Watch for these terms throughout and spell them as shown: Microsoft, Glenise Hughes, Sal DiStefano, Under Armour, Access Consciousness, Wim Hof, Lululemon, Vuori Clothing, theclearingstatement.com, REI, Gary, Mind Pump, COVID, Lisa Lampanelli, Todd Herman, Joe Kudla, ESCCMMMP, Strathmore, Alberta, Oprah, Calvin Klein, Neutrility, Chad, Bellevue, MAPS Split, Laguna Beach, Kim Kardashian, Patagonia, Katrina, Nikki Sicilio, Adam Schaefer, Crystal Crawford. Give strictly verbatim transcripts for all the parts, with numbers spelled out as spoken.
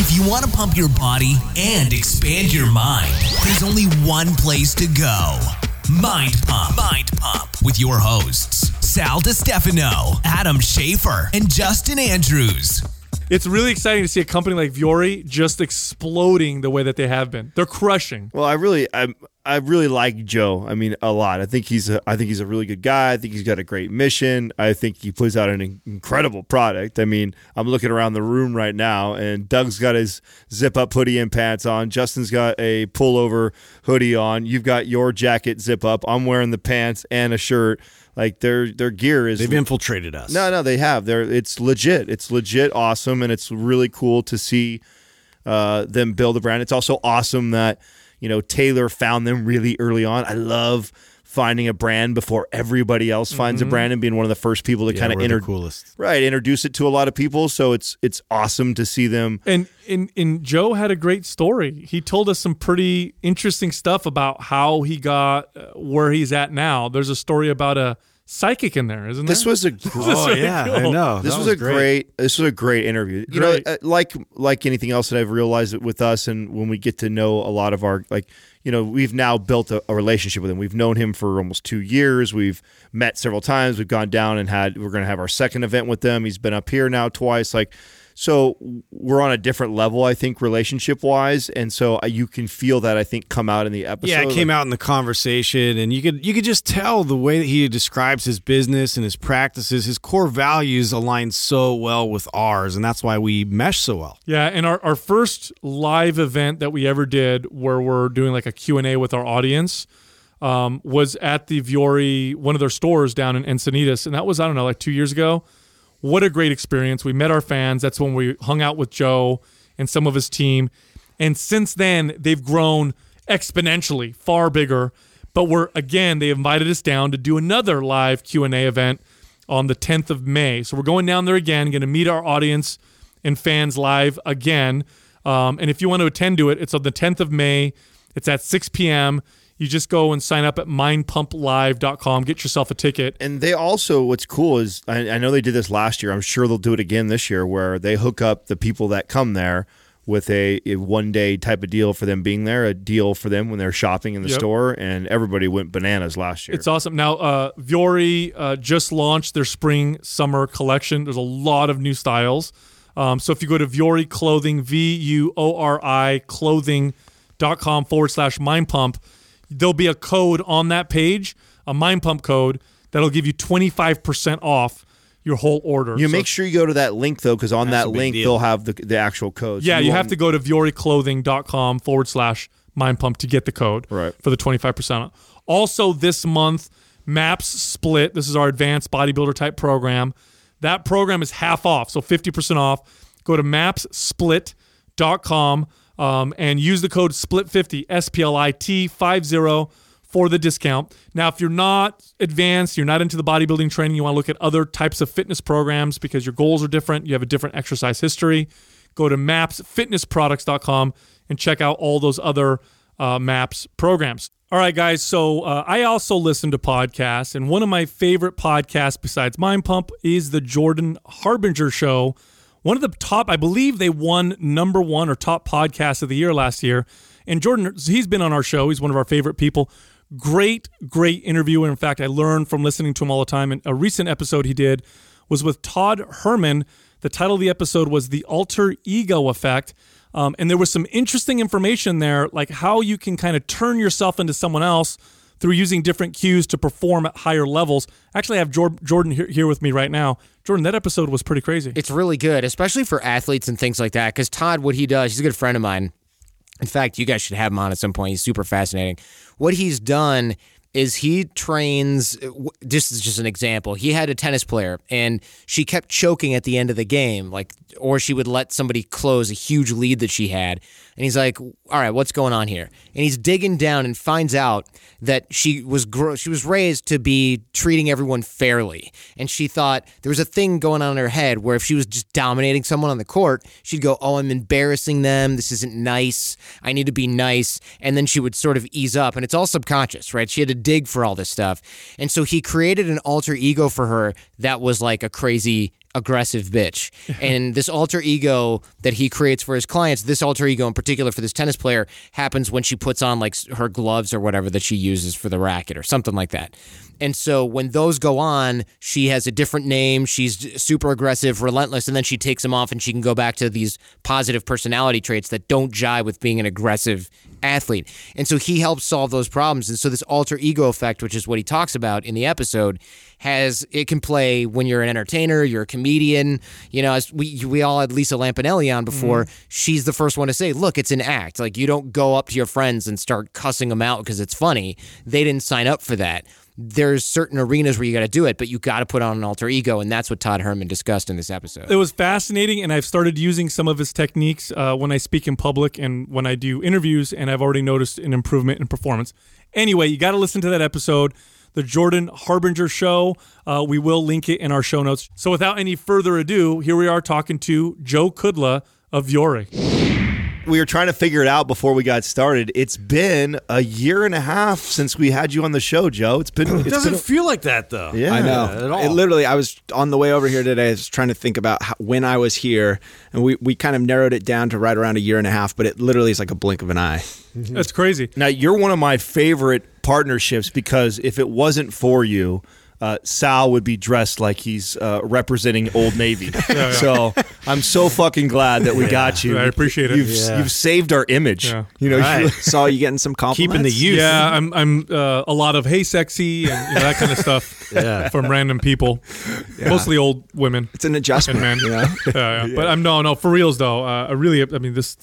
If you want to pump your body and expand your mind, there's only one place to go. Mind Pump. Mind Pump. With your hosts, Sal DiStefano, Adam Schaefer, and Justin Andrews. It's really exciting to see a company like Vuori just exploding the way that they have been. They're crushing. Well, I really, I, I really like Joe. I mean, a lot. I think he's, a, I think he's a really good guy. I think he's got a great mission. I think he puts out an incredible product. I mean, I'm looking around the room right now, and Doug's got his zip-up hoodie and pants on. Justin's got a pullover hoodie on. You've got your jacket zip-up. I'm wearing the pants and a shirt. Like their their gear is they've infiltrated us. No, no, they have. They're it's legit. It's legit awesome, and it's really cool to see uh, them build a brand. It's also awesome that you know Taylor found them really early on. I love finding a brand before everybody else finds mm-hmm. a brand and being one of the first people to yeah, kind of inter- right introduce it to a lot of people. So it's it's awesome to see them. And and and Joe had a great story. He told us some pretty interesting stuff about how he got uh, where he's at now. There's a story about a psychic in there, isn't there? This was a gr- oh really yeah, cool. I know. This was, was a great. great this was a great interview. You great. know, like like anything else that I've realized with us, and when we get to know a lot of our like, you know, we've now built a, a relationship with him. We've known him for almost two years. We've met several times. We've gone down and had we're going to have our second event with them. He's been up here now twice. Like, so we're on a different level, I think, relationship-wise, and so you can feel that, I think, come out in the episode. Yeah, it came out in the conversation, and you could you could just tell the way that he describes his business and his practices. His core values align so well with ours, and that's why we mesh so well. Yeah, and our, our first live event that we ever did where we're doing like a Q and A with our audience um, was at the Vuori, one of their stores down in Encinitas, and that was, I don't know, like two years ago. What a great experience. We met our fans. That's when we hung out with Joe and some of his team. And since then, they've grown exponentially, far bigger. But we're again, they invited us down to do another live Q and A event on the tenth of May. So we're going down there again, going to meet our audience and fans live again. Um, and if you want to attend to it, it's on the tenth of May. It's at six p.m. You just go and sign up at mind pump live dot com, get yourself a ticket. And they also, what's cool is, I, I know they did this last year. I'm sure they'll do it again this year, where they hook up the people that come there with a, a one-day type of deal for them being there, a deal for them when they're shopping in the yep. store, and everybody went bananas last year. It's awesome. Now, uh, Vuori uh, just launched their spring-summer collection. There's a lot of new styles. Um, so if you go to Vuori Clothing, V U O R I clothing dot com forward slash Mind Pump, there'll be a code on that page, a Mind Pump code, that'll give you twenty-five percent off your whole order. You so make sure you go to that link, though, because on that link, deal. they'll have the, the actual code. Yeah, so you, you have to go to vuori clothing dot com forward slash Mind Pump to get the code right. for the twenty-five percent off. Also, this month, MAPS Split. This is our advanced bodybuilder-type program. That program is half off, so fifty percent off. Go to maps split dot com. Um, and use the code split fifty, S P L I T fifty, for the discount. Now, if you're not advanced, you're not into the bodybuilding training, you want to look at other types of fitness programs because your goals are different, you have a different exercise history, go to maps fitness products dot com and check out all those other uh, MAPS programs. All right, guys, so uh, I also listen to podcasts, and one of my favorite podcasts besides Mind Pump is The Jordan Harbinger Show. One of the top, I believe they won number one or top podcast of the year last year. And Jordan, he's been on our show. He's one of our favorite people. Great, great interviewer. In fact, I learned from listening to him all the time. And a recent episode he did was with Todd Herman. The title of the episode was The Alter Ego Effect. Um, and there was some interesting information there, like how you can kind of turn yourself into someone else through using different cues to perform at higher levels. Actually, I have Jordan here with me right now. Jordan, that episode was pretty crazy. It's really good, especially for athletes and things like that, because Todd, what he does, he's a good friend of mine. In fact, you guys should have him on at some point. He's super fascinating. What he's done is he trains, this is just an example, he had a tennis player, and she kept choking at the end of the game, like, or she would let somebody close a huge lead that she had, and he's like, all right, what's going on here? And he's digging down and finds out that she was gro- she was raised to be treating everyone fairly, and she thought there was a thing going on in her head where if she was just dominating someone on the court, she'd go, oh, I'm embarrassing them, this isn't nice, I need to be nice, and then she would sort of ease up, and it's all subconscious, right? She had to dig for all this stuff. And so he created an alter ego for her that was like a crazy aggressive bitch. And this alter ego that he creates for his clients, this alter ego in particular for this tennis player, happens when she puts on like her gloves or whatever that she uses for the racket or something like that. And so when those go on, she has a different name. She's super aggressive, relentless, and then she takes them off and she can go back to these positive personality traits that don't jive with being an aggressive athlete. And so he helps solve those problems. And so this alter ego effect, which is what he talks about in the episode, has it can play when you're an entertainer, you're a comedian. You know, as we we all had Lisa Lampanelli on before. Mm. She's the first one to say, look, it's an act. Like, you don't go up to your friends and start cussing them out because it's funny. They didn't sign up for that. There's certain arenas where you got to do it, but you got to put on an alter ego, and that's what Todd Herman discussed in this episode. It was fascinating, and I've started using some of his techniques uh, when I speak in public and when I do interviews, and I've already noticed an improvement in performance. Anyway, you got to listen to that episode, The Jordan Harbinger Show. Uh, we will link it in our show notes. So without any further ado, here we are talking to Joe Kudla of Vuori. We were trying to figure it out before we got started. It's been a year and a half since we had you on the show, Joe. It's been. It's it doesn't been a, feel like that, though. Yeah, I know. At all. It literally, I was on the way over here today. I was trying to think about how, when I was here, and we, we kind of narrowed it down to right around a year and a half. But it literally is like a blink of an eye. Mm-hmm. That's crazy. Now, you're one of my favorite partnerships because if it wasn't for you, Uh, Sal would be dressed like he's uh, representing Old Navy. yeah, yeah. So I'm so fucking glad that we yeah. got you. I appreciate it. You've, yeah. you've saved our image. Yeah. You know, right. you, Sal, you getting some compliments? Keeping the youth. Yeah, I'm. I'm uh, a lot of hey, sexy, and you know, that kind of stuff yeah. from random people, yeah. mostly old women. It's an adjustment, and men. Yeah. yeah, yeah. yeah. But I'm no, no. For reals though, uh, I really. I mean, this.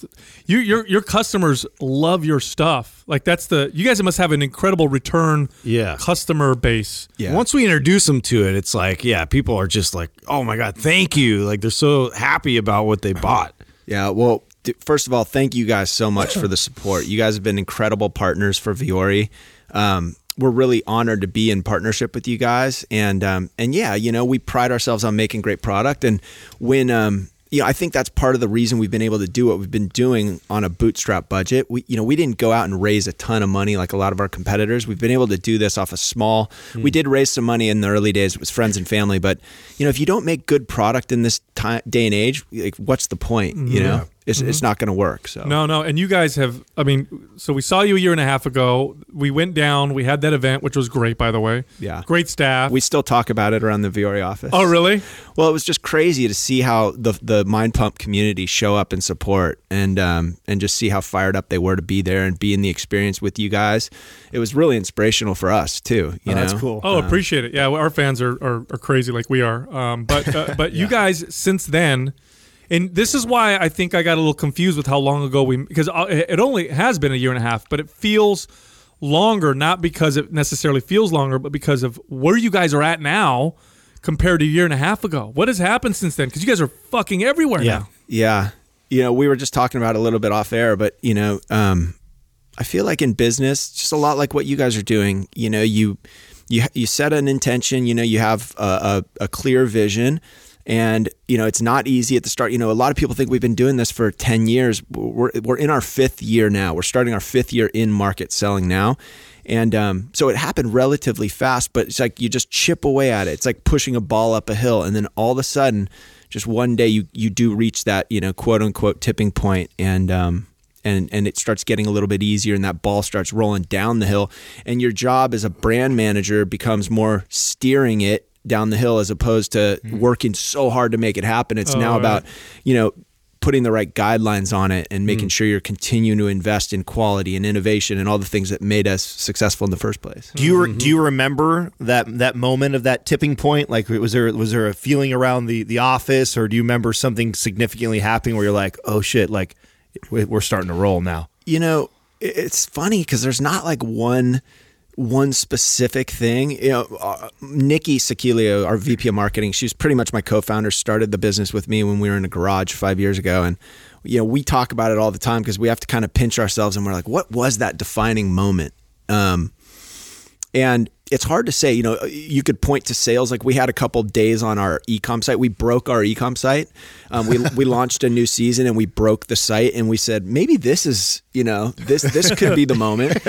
You, your, your customers love your stuff. Like that's the. You guys must have an incredible return. Yeah. Customer base. Yeah. Once we introduce them to it, it's like, yeah, people are just like, oh my God, thank you. Like they're so happy about what they bought. Yeah. Well, first of all, thank you guys so much for the support. You guys have been incredible partners for Vuori. Um, we're really honored to be in partnership with you guys. And, um, and yeah, you know, we pride ourselves on making great product. And when, um, you know, I think that's part of the reason we've been able to do what we've been doing on a bootstrap budget. We, you know, we didn't go out and raise a ton of money like a lot of our competitors. We've been able to do this off a small, mm. we did raise some money in the early days. It was friends and family, but you know, if you don't make good product in this time, day and age, like what's the point, you yeah. know, it's, mm-hmm. it's not going to work. So no, no. And you guys have, I mean, so we saw you a year and a half ago. We went down, we had that event, which was great, by the way. Yeah. Great staff. We still talk about it around the Vuori office. Oh, really? Well, it was just crazy to see how the, the Mind Pump community show up and support and, um, and just see how fired up they were to be there and be in the experience with you guys. It was really inspirational for us too. You oh, know? That's cool. Oh, um, appreciate it. Yeah. Well, our fans are, are, are crazy like we are. Um, but, uh, but yeah. you guys since then, and this is why I think I got a little confused with how long ago we, because it only has been a year and a half, but it feels longer, not because it necessarily feels longer, but because of where you guys are at now compared to a year and a half ago. What has happened since then? Because you guys are fucking everywhere yeah. now. Yeah. You know, we were just talking about it a little bit off air, but, you know, um, I feel like in business, just a lot like what you guys are doing, you know, you you, you set an intention, you know, you have a, a, a clear vision. And, you know, it's not easy at the start. You know, a lot of people think we've been doing this for ten years. We're we're in our fifth year now. We're starting our fifth year in market selling now. And um, so it happened relatively fast, but it's like you just chip away at it. It's like pushing a ball up a hill. And then all of a sudden, just one day you you do reach that, you know, quote unquote tipping point. And um, and and it starts getting a little bit easier and that ball starts rolling down the hill. And your job as a brand manager becomes more steering it down the hill as opposed to mm. working so hard to make it happen. It's oh, now about, right. you know, putting the right guidelines on it and making mm. sure you're continuing to invest in quality and innovation and all the things that made us successful in the first place. Do you re- mm-hmm. do you remember that that moment of that tipping point? Like, was there was there a feeling around the the office, or do you remember something significantly happening where you're like, oh shit, like we're starting to roll now? You know, it's funny because there's not like one. One specific thing, you know, uh, Nikki Sicilio, our V P of marketing, she's pretty much my co-founder, started the business with me when we were in a garage five years ago. And, you know, we talk about it all the time because we have to kind of pinch ourselves and we're like, what was that defining moment? Um, and it's hard to say, you know, you could point to sales. Like we had a couple days on our e-com site. We broke our e-com site. Um, we we launched a new season and we broke the site and we said, maybe this is, you know, this, this could be the moment.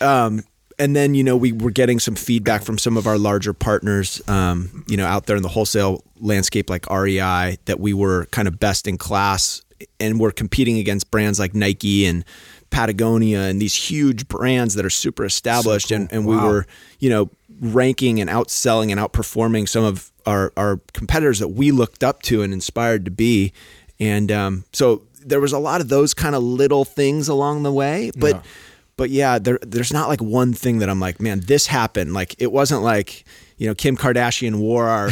Um, And then, you know, we were getting some feedback from some of our larger partners, um, you know, out there in the wholesale landscape like R E I that we were kind of best in class, and we're competing against brands like Nike and Patagonia and these huge brands that are super established. So cool. And, and wow. we were, you know, ranking and outselling and outperforming some of our, our competitors that we looked up to and inspired to be. And um, so there was a lot of those kind of little things along the way, but, yeah. but yeah, there, there's not like one thing that I'm like, man, this happened. Like, it wasn't like, you know, Kim Kardashian wore our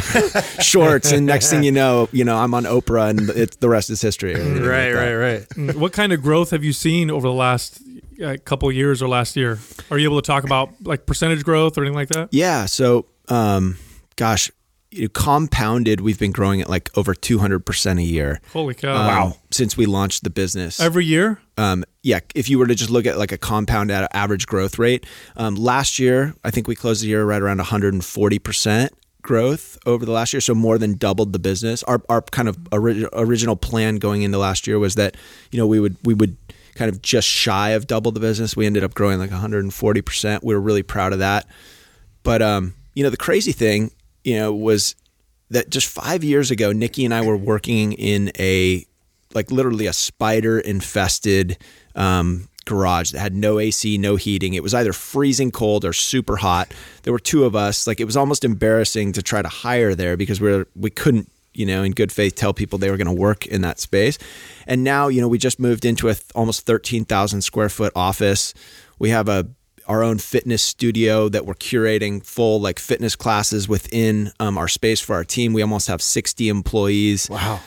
shorts and next thing you know, you know, I'm on Oprah and it's, the rest is history. Right, like right, right. What kind of growth have you seen over the last uh, couple of years or last year? Are you able to talk about like percentage growth or anything like that? Yeah. So, um, gosh, you compounded, we've been growing at like over two hundred percent a year. Holy cow. Um, wow. Since we launched the business. Every year? Um, yeah. If you were to just look at like a compound average growth rate, um, last year, I think we closed the year right around one hundred forty percent growth over the last year. So more than doubled the business. Our, our kind of ori- original plan going into last year was that, you know, we would, we would kind of just shy of double the business. We ended up growing like one hundred forty percent. We were really proud of that. But, um, you know, the crazy thing, you know, was that just five years ago, Nikki and I were working in a, like literally a spider infested um, garage that had no A C, no heating. It was either freezing cold or super hot. There were two of us. Like, it was almost embarrassing to try to hire there because we were, we couldn't, you know, in good faith tell people they were going to work in that space. And now, you know, we just moved into a th- almost thirteen thousand square foot office. We have a our own fitness studio that we're curating full like fitness classes within um, our space for our team. We almost have sixty employees. Wow.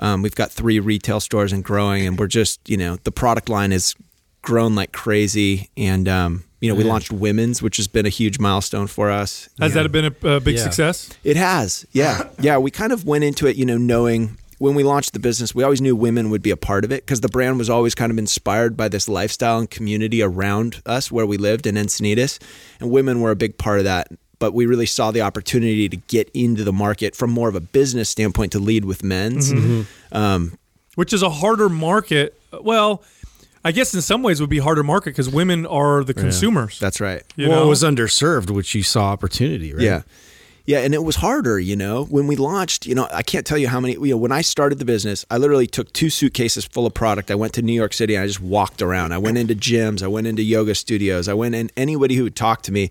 Um, we've got three retail stores and growing, and we're just, you know, the product line has grown like crazy. And, um, you know, we launched women's, which has been a huge milestone for us. Has yeah. that been a, a big yeah. success? It has. Yeah. Yeah. We kind of went into it, you know, knowing when we launched the business, we always knew women would be a part of it because the brand was always kind of inspired by this lifestyle and community around us where we lived in Encinitas, and women were a big part of that. But we really saw the opportunity to get into the market from more of a business standpoint to lead with men's, mm-hmm. um, which is a harder market. Well, I guess in some ways it would be harder market because women are the consumers. Yeah, that's right. You well, know? It was underserved, which you saw opportunity, right? Yeah. Yeah. And it was harder, you know, when we launched, you know, I can't tell you how many, you know, when I started the business, I literally took two suitcases full of product. I went to New York City and I just walked around. I went into gyms. I went into yoga studios. I went in anybody who would talk to me.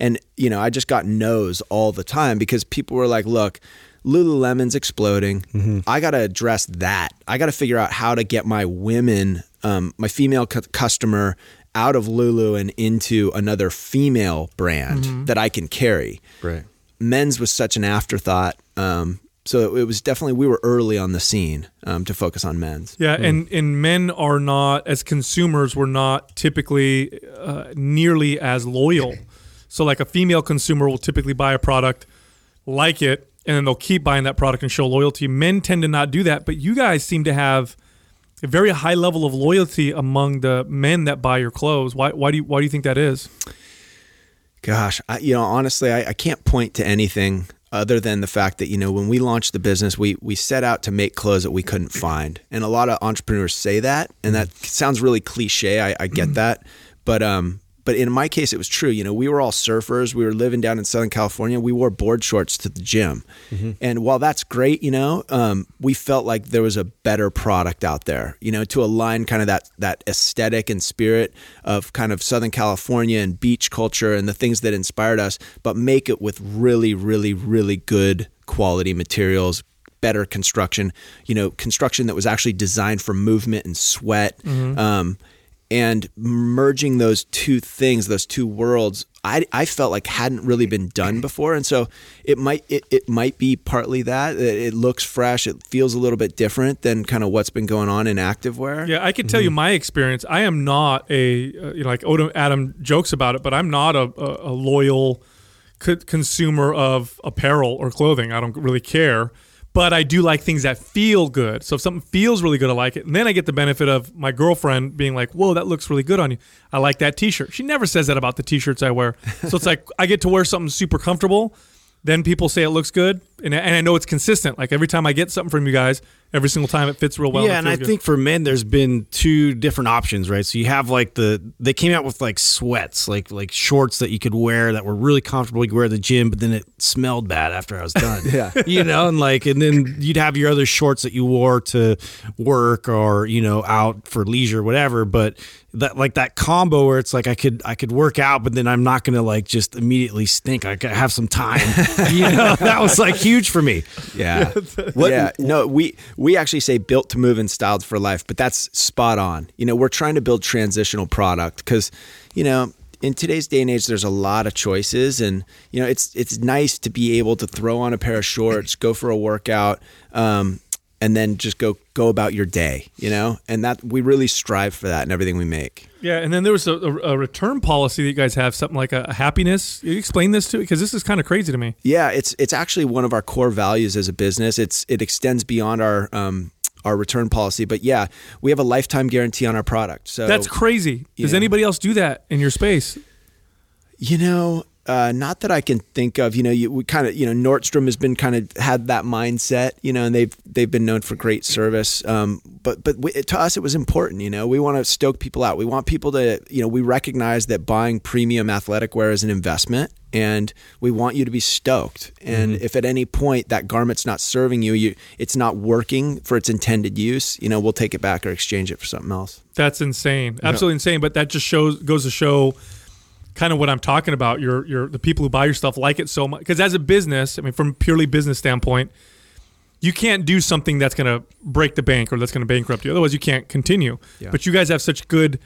And, you know, I just got no's all the time because people were like, look, Lululemon's exploding. Mm-hmm. I got to address that. I got to figure out how to get my women, um, my female cu- customer out of Lulu and into another female brand mm-hmm. that I can carry. Right. Men's was such an afterthought. Um, so it was definitely, we were early on the scene um, to focus on men's. Yeah. Mm. And, and men are not, as consumers, we're not typically uh, nearly as loyal. So like a female consumer will typically buy a product, like it, and then they'll keep buying that product and show loyalty. Men tend to not do that, but you guys seem to have a very high level of loyalty among the men that buy your clothes. Why, why do you, why do you think that is? Gosh, I, you know, honestly, I, I can't point to anything other than the fact that, you know, when we launched the business, we we set out to make clothes that we couldn't find. And a lot of entrepreneurs say that, and that sounds really cliche. I, I get that. But um, but in my case, it was true. You know, we were all surfers. We were living down in Southern California. We wore board shorts to the gym. Mm-hmm. And while that's great, you know, um, we felt like there was a better product out there, you know, to align kind of that that aesthetic and spirit of kind of Southern California and beach culture and the things that inspired us, but make it with really, really, really good quality materials, better construction, you know, construction that was actually designed for movement and sweat. Mm-hmm. Um And merging those two things, those two worlds, I, I felt like hadn't really been done before. And so it might it, it might be partly that. It looks fresh. It feels a little bit different than kind of what's been going on in activewear. Yeah, I can tell mm-hmm. you my experience. I am not a, uh, you know, like Adam jokes about it, but I'm not a, a loyal co- consumer of apparel or clothing. I don't really care. But I do like things that feel good. So if something feels really good, I like it. And then I get the benefit of my girlfriend being like, whoa, that looks really good on you. I like that t-shirt. She never says that about the t-shirts I wear. So it's like I get to wear something super comfortable. Then people say it looks good. And I know it's consistent. Like every time I get something from you guys, every single time it fits real well. Yeah, and, and I good. think for men, there's been two different options, right? So you have like the, they came out with like sweats, like like shorts that you could wear that were really comfortable. You could wear at the gym, but then it smelled bad after I was done. Yeah. You know, and like, and then you'd have your other shorts that you wore to work or, you know, out for leisure, whatever. But that, like that combo where it's like, I could, I could work out, but then I'm not going to like just immediately stink. I gotta have some time. You know, that was like huge for me. Yeah. What, yeah. No, we, we actually say built to move and styled for life, but that's spot on. You know, we're trying to build transitional product because, you know, in today's day and age, there's a lot of choices, and you know, it's it's nice to be able to throw on a pair of shorts, go for a workout, um, and then just go go about your day. You know, and that we really strive for that in everything we make. Yeah, and then there was a, a, a return policy that you guys have, something like a, a happiness. Can you explain this to me? Because this is kind of crazy to me. Yeah, it's it's actually one of our core values as a business. It's it extends beyond our. Um, our return policy. But yeah, we have a lifetime guarantee on our product. So that's crazy. Does know. anybody else do that in your space? You know, uh, not that I can think of. You know, you, we kind of, you know, Nordstrom has been kind of had that mindset, you know, and they've, they've been known for great service. Um, but, but we, to us, it was important, you know, we want to stoke people out. We want people to, you know, we recognize that buying premium athletic wear is an investment. And we want you to be stoked. And mm-hmm. if at any point that garment's not serving you, you, it's not working for its intended use, you know, we'll take it back or exchange it for something else. That's insane. Absolutely yeah. insane. But that just shows goes to show kind of what I'm talking about. Your your the people who buy your stuff like it so much. Because as a business, I mean, from a purely business standpoint, you can't do something that's going to break the bank or that's going to bankrupt you. Otherwise, you can't continue. Yeah. But you guys have such good...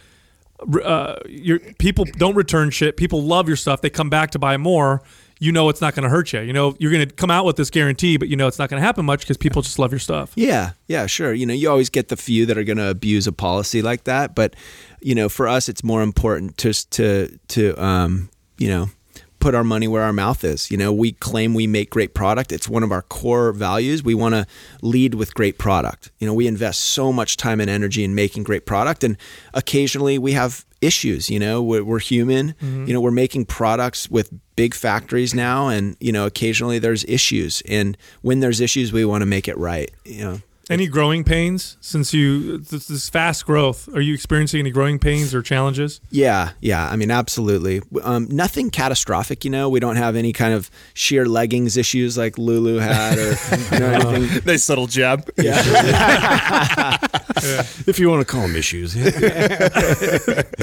Uh, your people don't return shit. People love your stuff. They come back to buy more. You know it's not going to hurt you. You know you're going to come out with this guarantee, but you know it's not going to happen much because people just love your stuff. Yeah, yeah, sure. You know, you always get the few that are going to abuse a policy like that, but you know, for us, it's more important just to to um, you know, put our money where our mouth is. You know, we claim we make great product. It's one of our core values. We want to lead with great product. You know, we invest so much time and energy in making great product, and occasionally we have issues. You know, we're, we're human. Mm-hmm. You know, we're making products with big factories now, and you know, occasionally there's issues, and when there's issues, we want to make it right. You know, any growing pains since you this, this fast growth? Are you experiencing any growing pains or challenges? Yeah, yeah. I mean, absolutely. Um, nothing catastrophic. You know, we don't have any kind of sheer leggings issues like Lulu had, or you know, anything. Nice subtle jab. Yeah. yeah. If you want to call them issues.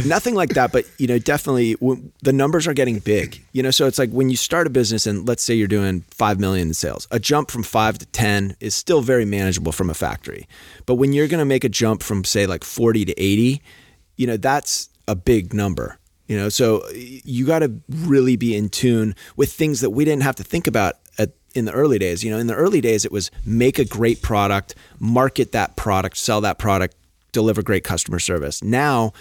Nothing like that, but you know, definitely w- the numbers are getting big. You know, so it's like when you start a business and let's say you're doing five million in sales, a jump from five to ten is still very manageable from a factory. But when you're going to make a jump from say like forty to eighty, you know, that's a big number, you know? So you got to really be in tune with things that we didn't have to think about at, in the early days. You know, in the early days, it was make a great product, market that product, sell that product, deliver great customer service. Now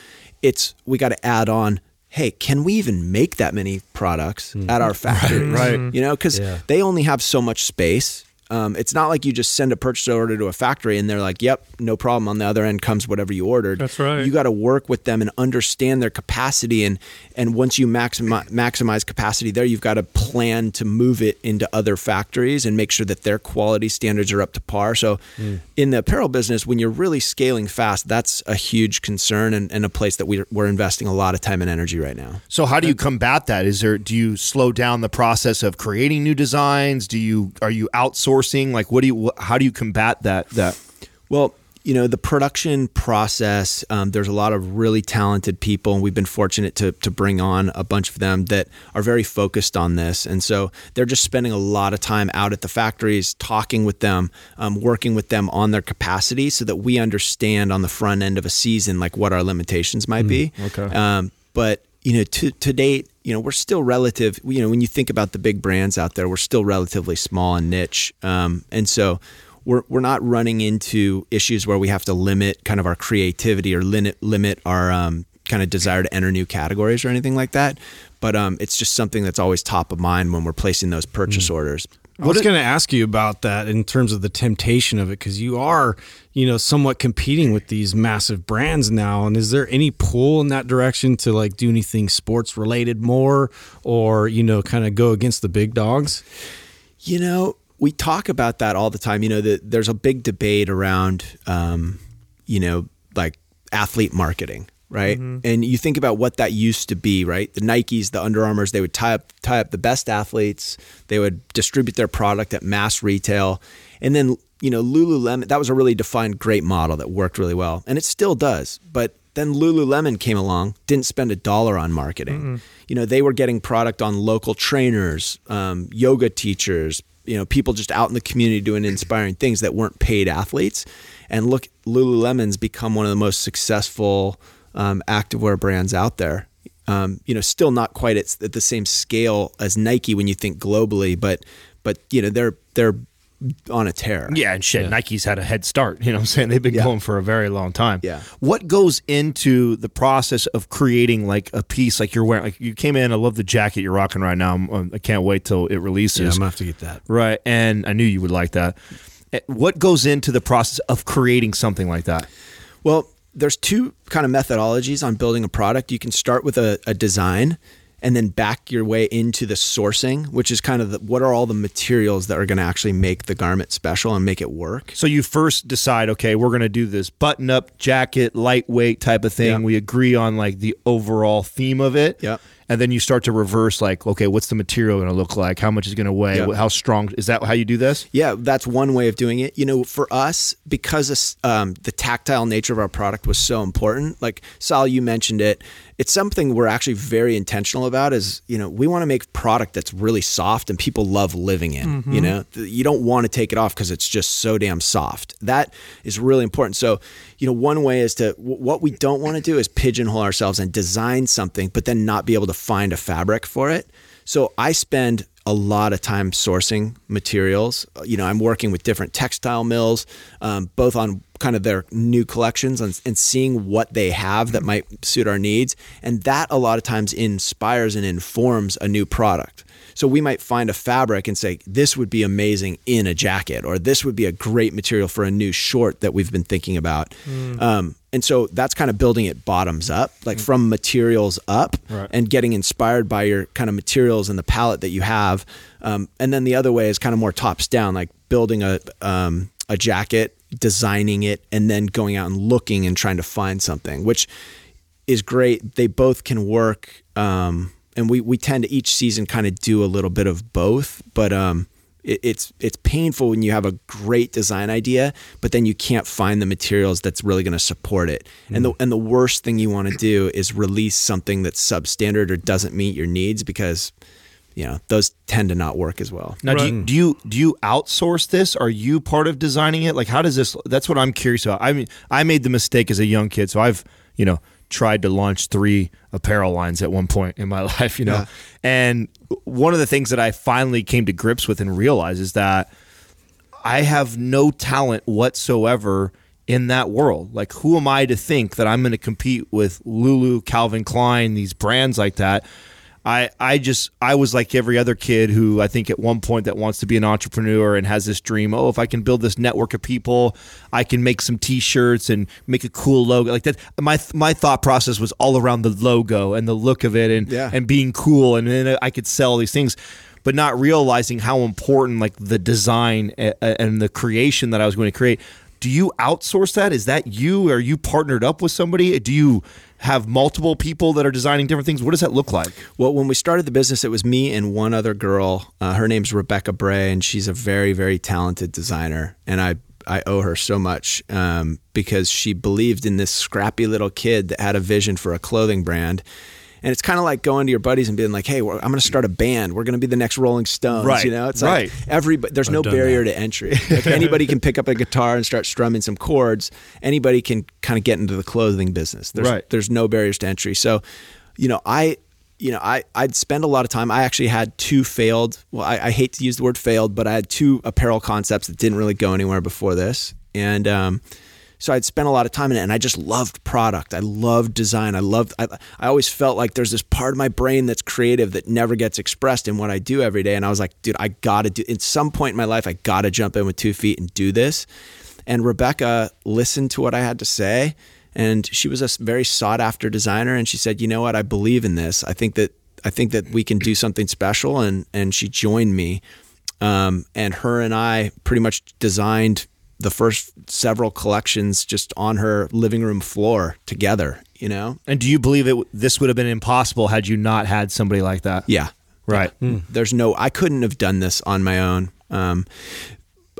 it's, we got to add on, hey, can we even make that many products mm. at our factories? Right. right. You know, cause yeah. they only have so much space. Um, it's not like you just send a purchase order to a factory and they're like, yep, no problem. On the other end comes whatever you ordered. That's right. You got to work with them and understand their capacity. And, and once you maximi- maximize capacity there, you've got to plan to move it into other factories and make sure that their quality standards are up to par. So mm. in the apparel business, when you're really scaling fast, that's a huge concern and, and a place that we're, we're investing a lot of time and energy right now. So how do you combat that? Is there, do you slow down the process of creating new designs? Do you, are you outsourcing? Like, what do you? How do you combat that? That well, you know, the production process. Um, there's a lot of really talented people, and we've been fortunate to to bring on a bunch of them that are very focused on this. And so they're just spending a lot of time out at the factories, talking with them, um, working with them on their capacity, so that we understand on the front end of a season like what our limitations might mm, be. Okay, um, but you know, to to date. You know, we're still relative, you know, when you think about the big brands out there, we're still relatively small and niche. Um, and so we're we're not running into issues where we have to limit kind of our creativity or limit, limit our um, kind of desire to enter new categories or anything like that. But um, it's just something that's always top of mind when we're placing those purchase mm. orders. I was going to ask you about that in terms of the temptation of it, because you are, you know, somewhat competing with these massive brands now. And is there any pull in that direction to like do anything sports related more or, you know, kind of go against the big dogs? You know, we talk about that all the time. You know, the, there's a big debate around, um, you know, like athlete marketing, right? Mm-hmm. And you think about what that used to be, right? The Nikes, the Under Armours, they would tie up, tie up the best athletes. They would distribute their product at mass retail. And then, you know, Lululemon, that was a really defined great model that worked really well. And it still does. But then Lululemon came along, didn't spend a dollar on marketing. Mm-hmm. You know, they were getting product on local trainers, um, yoga teachers, you know, people just out in the community doing inspiring things that weren't paid athletes. And look, Lululemon's become one of the most successful um, activewear brands out there. Um, you know, still not quite at, at the same scale as Nike when you think globally, but but you know, they're they're on a tear. Yeah, and shit, yeah. Nike's had a head start. You know what I'm saying? They've been yeah. going for a very long time. Yeah. What goes into the process of creating like a piece like you're wearing? Like you came in, I love the jacket you're rocking right now. I'm, I can't wait till it releases. Yeah, I'm going to have to get that. Right, and I knew you would like that. What goes into the process of creating something like that? Well, there's two kind of methodologies on building a product. You can start with a, a design and then back your way into the sourcing, which is kind of the, what are all the materials that are going to actually make the garment special and make it work. So you first decide, okay, we're going to do this button-up jacket, lightweight type of thing. Yep. We agree on like the overall theme of it. Yep. And then you start to reverse like, okay, what's the material going to look like? How much is it going to weigh? Yep. How strong? Is that how you do this? Yeah, that's one way of doing it. You know, for us, because um, the tactile nature of our product was so important, like Sal, you mentioned it, it's something we're actually very intentional about is, you know, we want to make product that's really soft and people love living in, mm-hmm. you know, you don't want to take it off because it's just so damn soft. That is really important. So, you know, one way is to, what we don't want to do is pigeonhole ourselves and design something, but then not be able to find a fabric for it. So I spend a lot of time sourcing materials. You know, I'm working with different textile mills, um, both on kind of their new collections and, and seeing what they have that might suit our needs. And that a lot of times inspires and informs a new product. So we might find a fabric and say, this would be amazing in a jacket, or this would be a great material for a new short that we've been thinking about. Mm. Um, And so that's kind of building it bottoms up, like from materials up, right, and getting inspired by your kind of materials and the palette that you have. Um, and then the other way is kind of more tops down, like building a um, a jacket, designing it, and then going out and looking and trying to find something, which is great. They both can work. Um, and we, we tend to each season kind of do a little bit of both, but um, it, it's, it's painful when you have a great design idea, but then you can't find the materials that's really going to support it. Mm. And the, and the worst thing you want to do is release something that's substandard or doesn't meet your needs, because you know, those tend to not work as well. Now, right. do, you, do you, do you outsource this? Are you part of designing it? Like, how does this, that's what I'm curious about. I mean, I made the mistake as a young kid. So I've, you know, tried to launch three apparel lines at one point in my life, you know? Yeah. And one of the things that I finally came to grips with and realized is that I have no talent whatsoever in that world. Like, who am I to think that I'm going to compete with Lulu, Calvin Klein, these brands like that? I, I just, I was like every other kid who I think at one point that wants to be an entrepreneur and has this dream. Oh, if I can build this network of people, I can make some t-shirts and make a cool logo like that. My, my thought process was all around the logo and the look of it and, yeah. and being cool. And then I could sell these things, but not realizing how important like the design and the creation that I was going to create. Do you outsource that? Is that you? Are you partnered up with somebody? Do you have multiple people that are designing different things? What does that look like? Well, when we started the business, it was me and one other girl. Uh, her name's Rebecca Bray, and she's a very, very talented designer. And I, I owe her so much um, because she believed in this scrappy little kid that had a vision for a clothing brand. And it's kind of like going to your buddies and being like, hey, I'm going to start a band. We're going to be the next Rolling Stones. Right. You know, it's right. like everybody, there's I've no barrier that. to entry. Like anybody can pick up a guitar and start strumming some chords. Anybody can kind of get into the clothing business. There's, right. there's no barriers to entry. So, you know, I, you know, I, I'd spend a lot of time. I actually had two failed. Well, I, I hate to use the word failed, but I had two apparel concepts that didn't really go anywhere before this. And, um, So I'd spent a lot of time in it, and I just loved product. I loved design. I loved, I, I always felt like there's this part of my brain that's creative that never gets expressed in what I do every day. And I was like, dude, I gotta do, at some point in my life, I gotta jump in with two feet and do this. And Rebecca listened to what I had to say, and she was a very sought after designer. And she said, you know what? I believe in this. I think that, I think that we can do something special. And, and she joined me. Um, and her and I pretty much designed the first several collections just on her living room floor together, you know? And do you believe it? This would have been impossible had you not had somebody like that? Yeah. Right. Yeah. Mm. There's no, I couldn't have done this on my own. Um,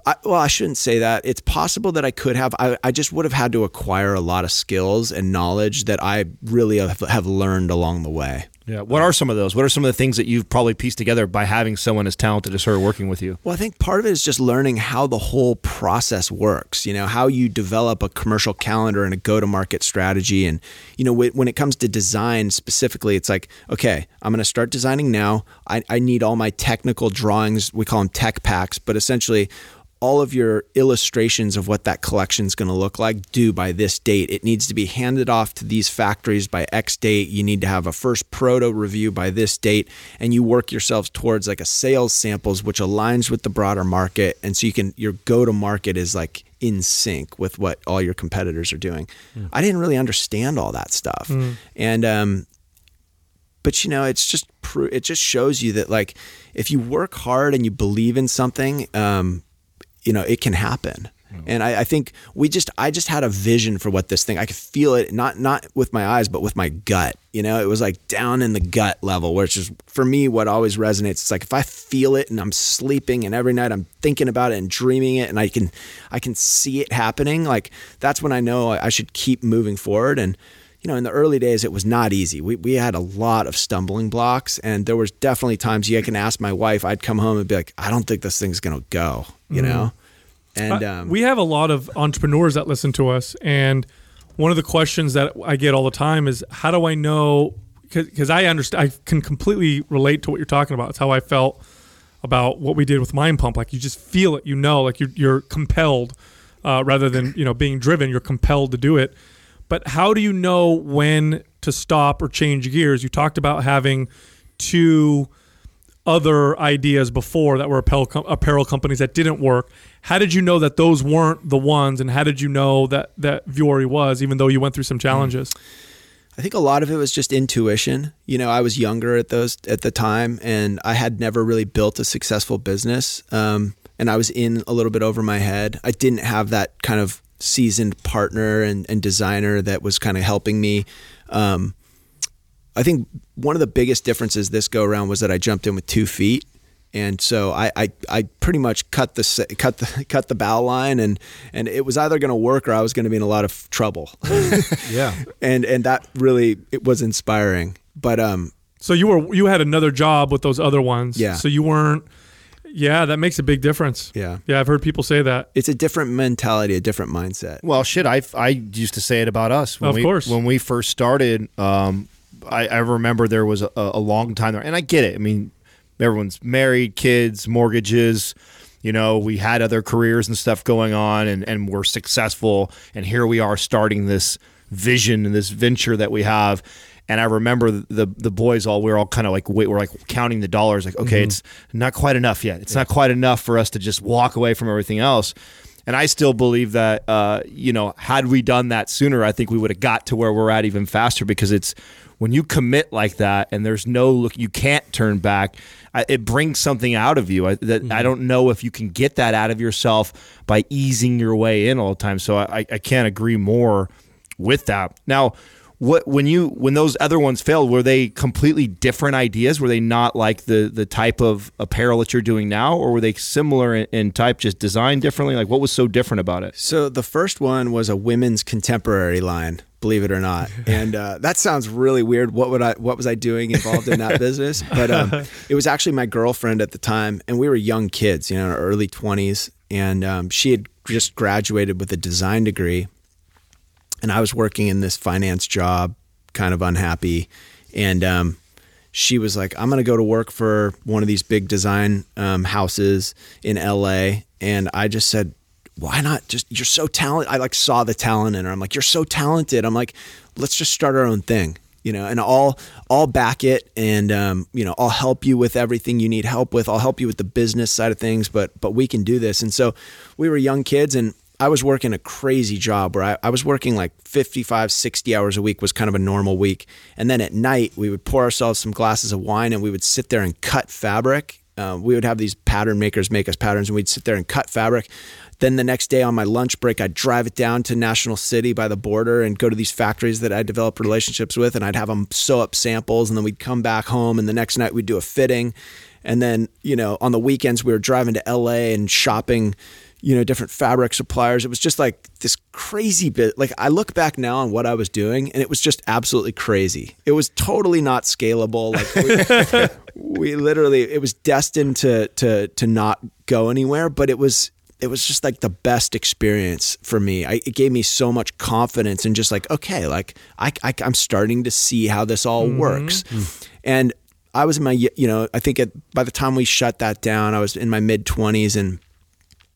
I, well, I shouldn't say that. It's possible that I could have. I, I just would have had to acquire a lot of skills and knowledge that I really have, have learned along the way. Yeah. What are some of those? What are some of the things that you've probably pieced together by having someone as talented as her working with you? Well, I think part of it is just learning how the whole process works, you know, how you develop a commercial calendar and a go-to-market strategy. And, you know, when it comes to design specifically, it's like, okay, I'm going to start designing now. I, I need all my technical drawings. We call them tech packs, but essentially all of your illustrations of what that collection is going to look like due by this date. It needs to be handed off to these factories by X date. You need to have a first proto review by this date, and you work yourselves towards like a sales samples, which aligns with the broader market. And so you can, your go to market is like in sync with what all your competitors are doing. Mm. I didn't really understand all that stuff. Mm. And, um, but you know, it's just, pr- it just shows you that like, if you work hard and you believe in something, um, you know, it can happen. Oh. And I, I think we just, I just had a vision for what this thing, I could feel it, not, not with my eyes, but with my gut, you know, it was like down in the gut level, where it's just, for me, what always resonates. It's like, if I feel it and I'm sleeping and every night I'm thinking about it and dreaming it, and I can, I can see it happening. Like that's when I know I should keep moving forward. And, you know, in the early days, it was not easy. We, we had a lot of stumbling blocks, and there was definitely times you can ask my wife, I'd come home and be like, I don't think this thing's going to go, you mm-hmm. know? And um, uh, we have a lot of entrepreneurs that listen to us. And one of the questions that I get all the time is, how do I know? Because I understand, I can completely relate to what you're talking about. It's how I felt about what we did with Mind Pump. Like you just feel it, you know, like you're, you're compelled uh, rather than, you know, being driven, you're compelled to do it. But how do you know when to stop or change gears? You talked about having two other ideas before that were apparel, com- apparel companies that didn't work. How did you know that those weren't the ones, and how did you know that, that Vuori was, even though you went through some challenges? I think a lot of it was just intuition. You know, I was younger at those at the time, and I had never really built a successful business. Um, and I was in a little bit over my head. I didn't have that kind of seasoned partner and, and designer that was kind of helping me. Um, I think one of the biggest differences this go around was that I jumped in with two feet. And so I, I, I pretty much cut the cut the cut the bow line, and, and it was either going to work or I was going to be in a lot of trouble. Yeah, and and that really it was inspiring. But um, so you were you had another job with those other ones. Yeah. So you weren't. Yeah, that makes a big difference. Yeah, yeah, I've heard people say that. It's a different mentality, a different mindset. Well, shit, I I used to say it about us when of we course. when we first started. Um, I, I remember there was a, a long time there, and I get it. I mean, everyone's married, kids, mortgages, you know, we had other careers and stuff going on, and, and we're successful. And here we are starting this vision and this venture that we have. And I remember the the boys all, we we're all kind of like, wait, we're like counting the dollars. Like, okay, mm-hmm. It's not quite enough yet. It's yeah. not quite enough for us to just walk away from everything else. And I still believe that, uh, you know, had we done that sooner, I think we would have got to where we're at even faster, because it's, when you commit like that and there's no look, you can't turn back. I, it brings something out of you. I, that, mm-hmm. I don't know if you can get that out of yourself by easing your way in all the time. So I, I can't agree more with that. Now, what when you when those other ones failed, were they completely different ideas? Were they not like the the type of apparel that you're doing now, or were they similar in, in type, just designed differently? Like, what was so different about it? So the first one was a women's contemporary line, believe it or not. And uh, that sounds really weird. What would I, what was I doing involved in that business? But um, it was actually my girlfriend at the time, and we were young kids, you know, in our early twenties. And um, she had just graduated with a design degree, and I was working in this finance job, kind of unhappy. And um, she was like, I'm going to go to work for one of these big design um, houses in L A. And I just said, why not? Just, you're so talented. I like saw the talent in her. I'm like, you're so talented. I'm like, let's just start our own thing, you know, and I'll, I'll back it. And, um, you know, I'll help you with everything you need help with. I'll help you with the business side of things, but, but we can do this. And so we were young kids, and I was working a crazy job where I, I was working like fifty-five, sixty hours a week was kind of a normal week. And then at night we would pour ourselves some glasses of wine, and we would sit there and cut fabric uh, we would have these pattern makers make us patterns, and we'd sit there and cut fabric. Then the next day on my lunch break, I'd drive it down to National City by the border and go to these factories that I developed relationships with, and I'd have them sew up samples, and then we'd come back home, and the next night we'd do a fitting. And then, you know, on the weekends we were driving to L A and shopping, you know, different fabric suppliers. It was just like this crazy bit. Like, I look back now on what I was doing, and it was just absolutely crazy. It was totally not scalable. Like we, we literally, it was destined to, to, to not go anywhere, but it was, it was just like the best experience for me. I, it gave me so much confidence and just like, okay, like I, I I'm starting to see how this all mm-hmm. works. Mm. And I was in my, you know, I think it, by the time we shut that down, I was in my mid twenties, and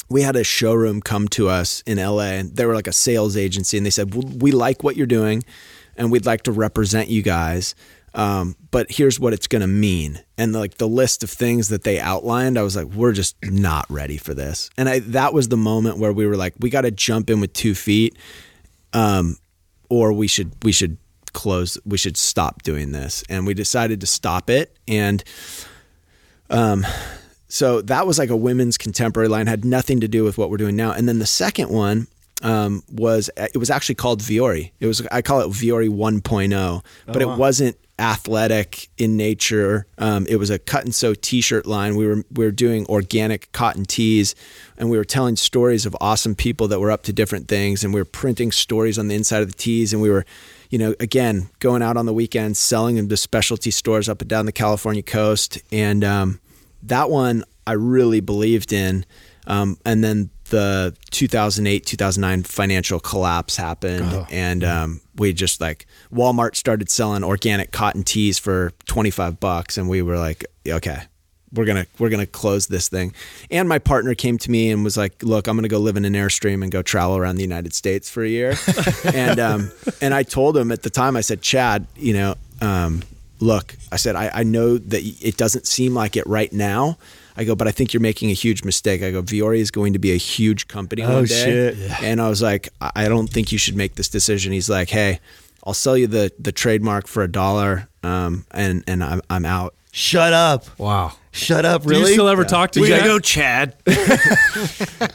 we had a showroom come to us in L A, and they were like a sales agency, and they said, well, we like what you're doing and we'd like to represent you guys. Um, but here's what it's going to mean. And like the list of things that they outlined, I was like, we're just not ready for this. And I, that was the moment where we were like, we got to jump in with two feet. Um, or we should, we should close, we should stop doing this. And we decided to stop it. And, um, so that was like a women's contemporary line, had nothing to do with what we're doing now. And then the second one, um, was, it was actually called Vuori. It was, I call it Vuori one point oh, but oh, wow. it wasn't athletic in nature. Um, it was a cut and sew t-shirt line. We were, we were doing organic cotton tees, and we were telling stories of awesome people that were up to different things. And we were printing stories on the inside of the tees, and we were, you know, again, going out on the weekends, selling them to specialty stores up and down the California coast. And, um, that one I really believed in. Um, and then the two thousand eight, two thousand nine financial collapse happened. Oh, and um, we just like, Walmart started selling organic cotton tees for twenty-five bucks. And we were like, okay, we're going to, we're going to close this thing. And my partner came to me and was like, look, I'm going to go live in an Airstream and go travel around the United States for a year. and, um, and I told him at the time, I said, Chad, you know, um, look, I said, I, I know that it doesn't seem like it right now. I go, but I think you're making a huge mistake. I go, Vuori is going to be a huge company oh, one day. Shit. Yeah. And I was like, I don't think you should make this decision. He's like, hey, I'll sell you the the trademark for a dollar, um, and and I'm I'm out. Shut up! Wow. Shut up! Really? Do you still ever yeah. talk to you? We gotta go, Chad.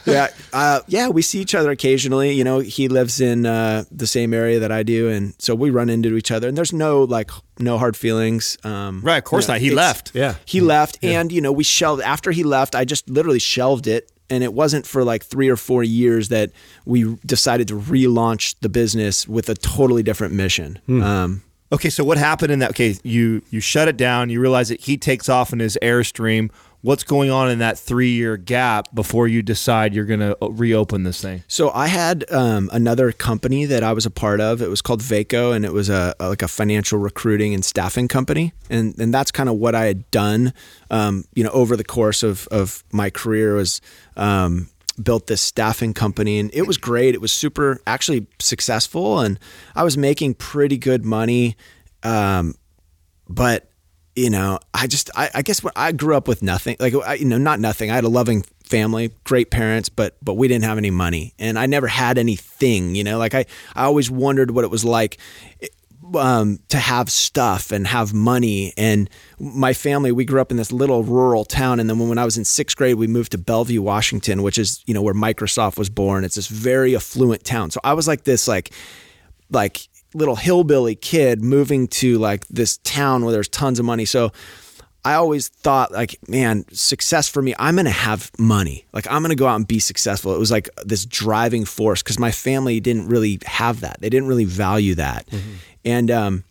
yeah, uh, yeah. We see each other occasionally. You know, he lives in uh, the same area that I do, and so we run into each other. And there's no like no hard feelings. Um, right? Of course you know, not. He left. Yeah, he left, yeah. and you know, we shelved after he left. I just literally shelved it, and it wasn't for like three or four years that we decided to relaunch the business with a totally different mission. Hmm. Um, Okay, so what happened in that? Okay, you you shut it down. You realize that he takes off in his Airstream. What's going on in that three-year gap before you decide you're going to reopen this thing? So I had um, another company that I was a part of. It was called Vaco, and it was a, a like a financial recruiting and staffing company. And and that's kind of what I had done. Um, you know, over the course of of my career was. Um, built this staffing company, and it was great. It was super actually successful, and I was making pretty good money. Um, but you know, I just, I, I guess what I grew up with nothing, like, I, you know, not nothing. I had a loving family, great parents, but, but we didn't have any money, and I never had anything, you know, like I, I always wondered what it was like it, um, to have stuff and have money. And my family, we grew up in this little rural town. And then when, when I was in sixth grade, we moved to Bellevue, Washington, which is, you know, where Microsoft was born. It's this very affluent town. So I was like this, like, like little hillbilly kid moving to like this town where there's tons of money. So I always thought like, man, success for me, I'm going to have money. Like I'm going to go out and be successful. It was like this driving force because my family didn't really have that. They didn't really value that. Mm-hmm. And, um,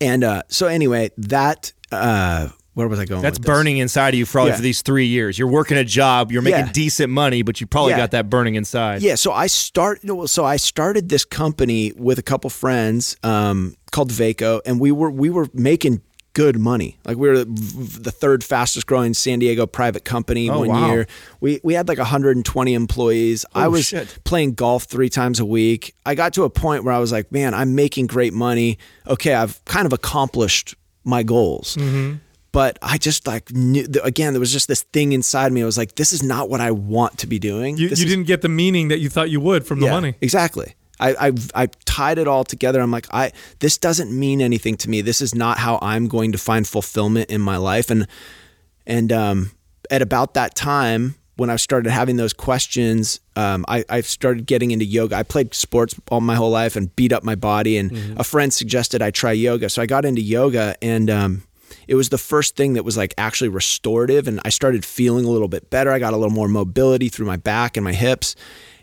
and, uh, so anyway, that, uh, where was I going? That's with burning inside of you probably yeah. for these three years. You're working a job, you're making yeah. decent money, but you probably yeah. got that burning inside. Yeah. So I start, so I started this company with a couple friends, um, called Vaco, and we were, we were making good money. Like we were the third fastest growing San Diego private company oh, one wow. year. We we had like one hundred twenty employees. Oh, I was shit. playing golf three times a week. I got to a point where I was like, man, I'm making great money. Okay, I've kind of accomplished my goals. Mm-hmm. But I just like knew, again, there was just this thing inside me. I was like, this is not what I want to be doing. You, you is- didn't get the meaning that you thought you would from yeah, the money. Exactly. I, I I tied it all together. I'm like, I this doesn't mean anything to me. This is not how I'm going to find fulfillment in my life. And And um, at about that time, when I started having those questions, um, I, I started getting into yoga. I played sports all my whole life and beat up my body. And mm-hmm. a friend suggested I try yoga. So I got into yoga, and um, it was the first thing that was like actually restorative. And I started feeling a little bit better. I got a little more mobility through my back and my hips.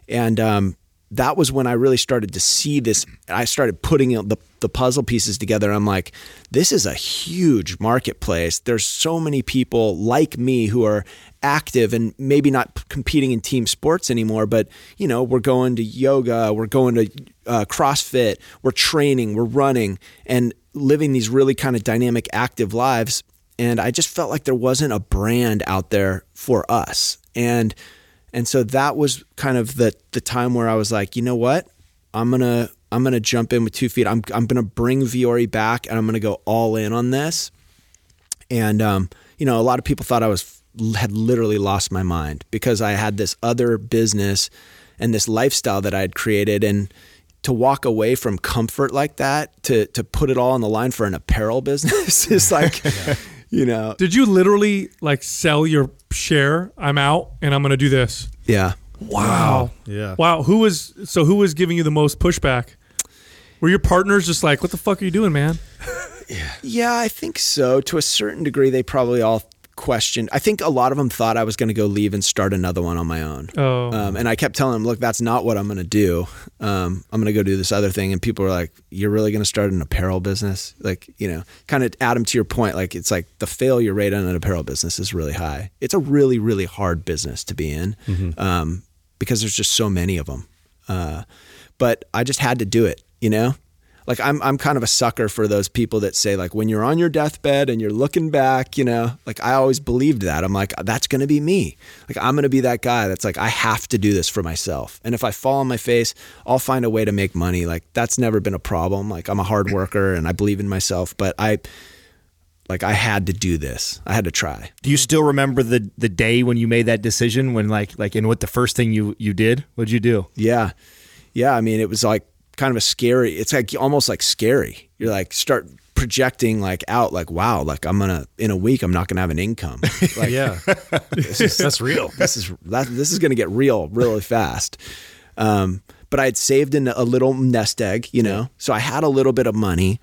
And um, that was when I really started to see this. I started putting the, the puzzle pieces together. I'm like, this is a huge marketplace. There's so many people like me who are active and maybe not competing in team sports anymore, but you know, we're going to yoga, we're going to uh, CrossFit, we're training, we're running and living these really kind of dynamic, active lives. And I just felt like there wasn't a brand out there for us. And, and so that was kind of the, the time where I was like, you know what, I'm going to, I'm going to jump in with two feet. I'm, I'm going to bring Vuori back and I'm going to go all in on this. And, um, you know, a lot of people thought I was had literally lost my mind because I had this other business and this lifestyle that I had created, and to walk away from comfort like that, to, to put it all on the line for an apparel business is like, yeah. you know, did you literally like sell your share? I'm out and I'm going to do this. Yeah. Wow. wow. Yeah. Wow. Who was, so who was giving you the most pushback? Were your partners just like, what the fuck are you doing, man? yeah. yeah, I think so. To a certain degree, they probably all questioned. I think a lot of them thought I was going to go leave and start another one on my own. Oh. Um, and I kept telling them, look, that's not what I'm going to do. Um, I'm going to go do this other thing. And people were like, you're really going to start an apparel business? Like, you know, kind of Adam, to your point, like it's like the failure rate on an apparel business is really high. It's a really, really hard business to be in mm-hmm. um, because there's just so many of them. Uh, but I just had to do it, you know? Like I'm, I'm kind of a sucker for those people that say like, when you're on your deathbed and you're looking back, you know, like I always believed that. I'm like, that's going to be me. Like, I'm going to be that guy that's like, I have to do this for myself. And if I fall on my face, I'll find a way to make money. Like that's never been a problem. Like I'm a hard worker and I believe in myself, but I like, I had to do this. I had to try. Do you still remember the, the day when you made that decision when like, like, and what the first thing you, you did, what'd you do? Yeah. Yeah. I mean, it was like, kind of a scary, it's like almost like scary. You're like, start projecting like out, like, wow, like I'm going to, in a week, I'm not going to have an income. Like, yeah. This is, that's real. This is, that, this is going to get real, really fast. Um, but I had saved in a little nest egg, you know, yeah. so I had a little bit of money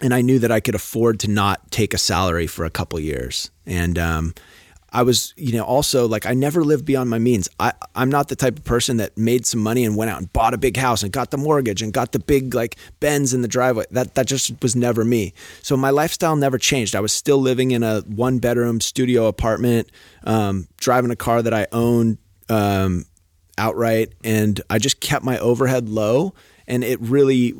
and I knew that I could afford to not take a salary for a couple years. And, um, I was, you know, also like I never lived beyond my means. I, I'm not the type of person that made some money and went out and bought a big house and got the mortgage and got the big like Benz in the driveway. That that just was never me. So my lifestyle never changed. I was still living in a one bedroom studio apartment, um, driving a car that I owned um, outright. And I just kept my overhead low, and it really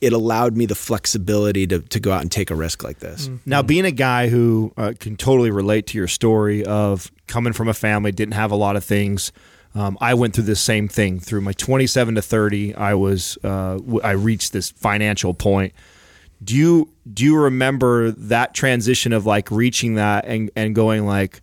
it allowed me the flexibility to, to go out and take a risk like this. Mm-hmm. Now, being a guy who uh, can totally relate to your story of coming from a family, didn't have a lot of things. Um, I went through the same thing through my twenty-seven to thirty. I was, uh, I reached this financial point. Do you, do you remember that transition of like reaching that and, and going like,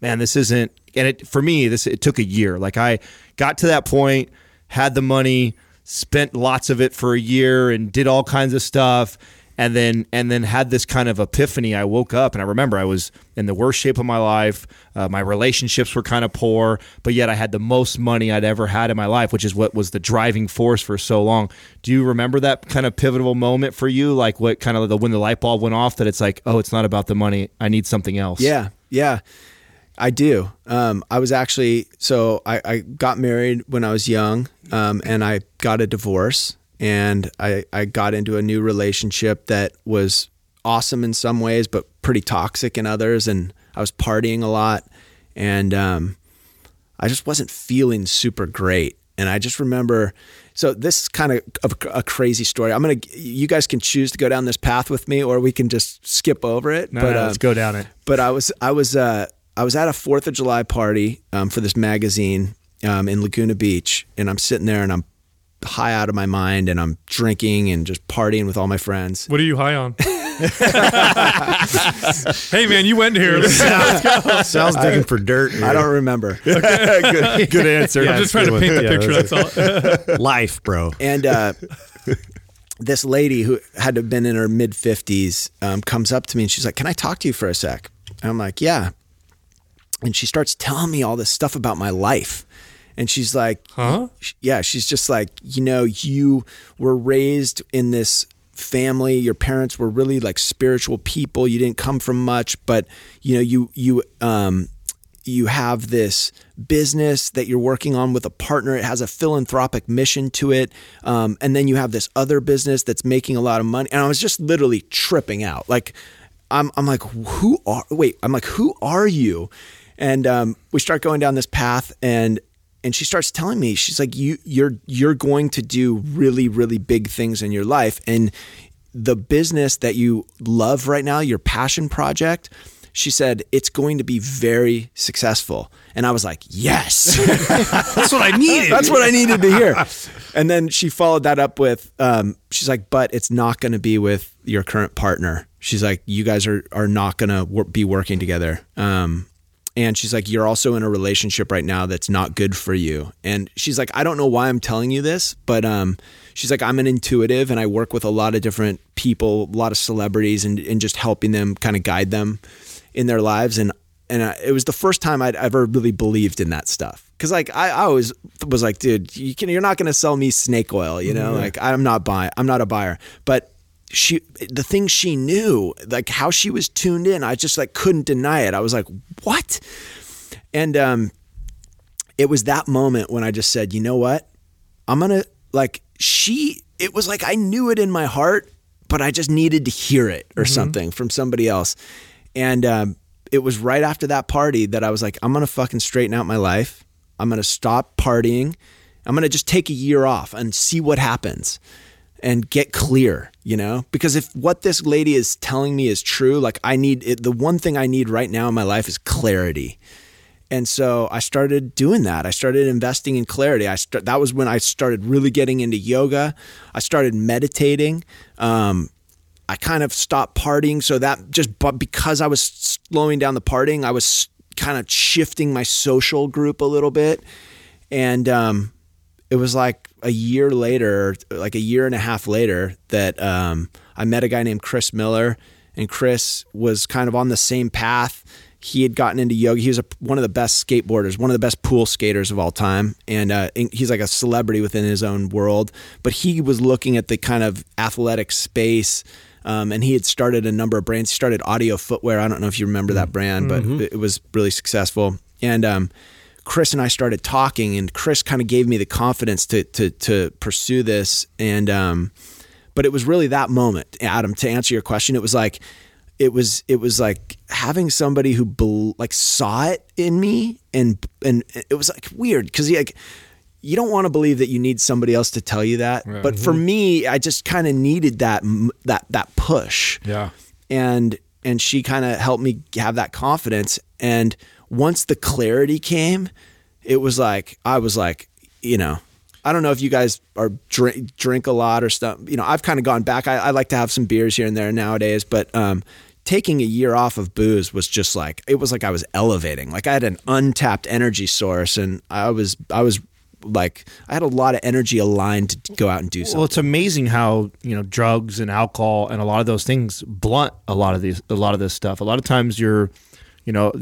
man, this isn't, and it, for me, this, it took a year. Like I got to that point, had the money, spent lots of it for a year and did all kinds of stuff. And then, and then had this kind of epiphany. I woke up and I remember I was in the worst shape of my life. Uh, my relationships were kind of poor, but yet I had the most money I'd ever had in my life, which is what was the driving force for so long. Do you remember that kind of pivotal moment for you? Like what kind of the, when the light bulb went off that it's like, oh, it's not about the money. I need something else. Yeah. Yeah. I do. Um, I was actually, so I, I got married when I was young, um, and I got a divorce, and I, I got into a new relationship that was awesome in some ways, but pretty toxic in others. And I was partying a lot, and um, I just wasn't feeling super great. And I just remember, so this is kind of a, a crazy story. I'm going to, you guys can choose to go down this path with me, or we can just skip over it. No, but, no um, let's go down it. But I was, I was, uh, I was at a fourth of July party um, for this magazine um, in Laguna Beach, and I'm sitting there and I'm high out of my mind and I'm drinking and just partying with all my friends. What are you high on? Hey man, you went here. Sal's digging for dirt. Man. I don't remember. Okay. good, good answer. Yeah, I'm just trying to paint the picture. That's all. Life, bro. And uh, this lady who had to have been in her mid fifties um, comes up to me and she's like, can I talk to you for a sec? And I'm like, yeah. And she starts telling me all this stuff about my life. And she's like, huh? Yeah, she's just like, you know, you were raised in this family. Your parents were really like spiritual people. You didn't come from much, but you know, you, you, um, you have this business that you're working on with a partner. It has a philanthropic mission to it. Um, and then you have this other business that's making a lot of money. And I was just literally tripping out. Like, I'm, I'm like, who are, wait, I'm like, who are you? And, um, we start going down this path, and, and she starts telling me, she's like, you, you're, you're going to do really, really big things in your life. And the business that you love right now, your passion project, she said, it's going to be very successful. And I was like, yes, that's what I needed. That's what I needed to hear. And then she followed that up with, um, she's like, but it's not going to be with your current partner. She's like, you guys are, are not going to wor- be working together. Um, And she's like, you're also in a relationship right now that's not good for you. And she's like, I don't know why I'm telling you this, but um, she's like, I'm an intuitive and I work with a lot of different people, a lot of celebrities, and, and just helping them kind of guide them in their lives. And and I, it was the first time I'd ever really believed in that stuff. Cause like, I, I always was like, dude, you can, you're not going to sell me snake oil. You know, mm-hmm. like I'm not buying, I'm not a buyer, but she, the thing she knew, like how she was tuned in, I just like couldn't deny it. I was like, what? And, um, it was that moment when I just said, you know what, I'm going to like, she, it was like, I knew it in my heart, but I just needed to hear it or mm-hmm. something from somebody else. And, um, it was right after that party that I was like, I'm going to fucking straighten out my life. I'm going to stop partying. I'm going to just take a year off and see what happens. And get clear, you know, because if what this lady is telling me is true, like I need it, the one thing I need right now in my life is clarity. And so I started doing that. I started investing in clarity. I start, that was when I started really getting into yoga. I started meditating. Um, I kind of stopped partying. So that just, but because I was slowing down the partying, I was kind of shifting my social group a little bit. And, um, it was like a year later, like a year and a half later that um, I met a guy named Chris Miller, and Chris was kind of on the same path. He had gotten into yoga. He was a, one of the best skateboarders, one of the best pool skaters of all time. And uh, he's like a celebrity within his own world, but he was looking at the kind of athletic space. Um, and he had started a number of brands. He started Audio Footwear. I don't know if you remember that brand, but mm-hmm. it was really successful. And, um, Chris and I started talking, and Chris kind of gave me the confidence to, to, to pursue this. And, um, but it was really that moment, Adam, to answer your question, it was like, it was, it was like having somebody who be, like saw it in me, and, and it was like weird. Cause he, like, you don't want to believe that you need somebody else to tell you that. Mm-hmm. But for me, I just kind of needed that, that, that push. Yeah. And, and she kind of helped me have that confidence. And once the clarity came, it was like, I was like, you know, I don't know if you guys are drink, drink a lot or stuff, you know, I've kind of gone back. I, I like to have some beers here and there nowadays, but, um, taking a year off of booze was just like, it was like, I was elevating, like I had an untapped energy source, and I was, I was like, I had a lot of energy aligned to go out and do something. Well, it's amazing how, you know, drugs and alcohol and a lot of those things blunt a lot of these, a lot of this stuff. A lot of times you're, you know,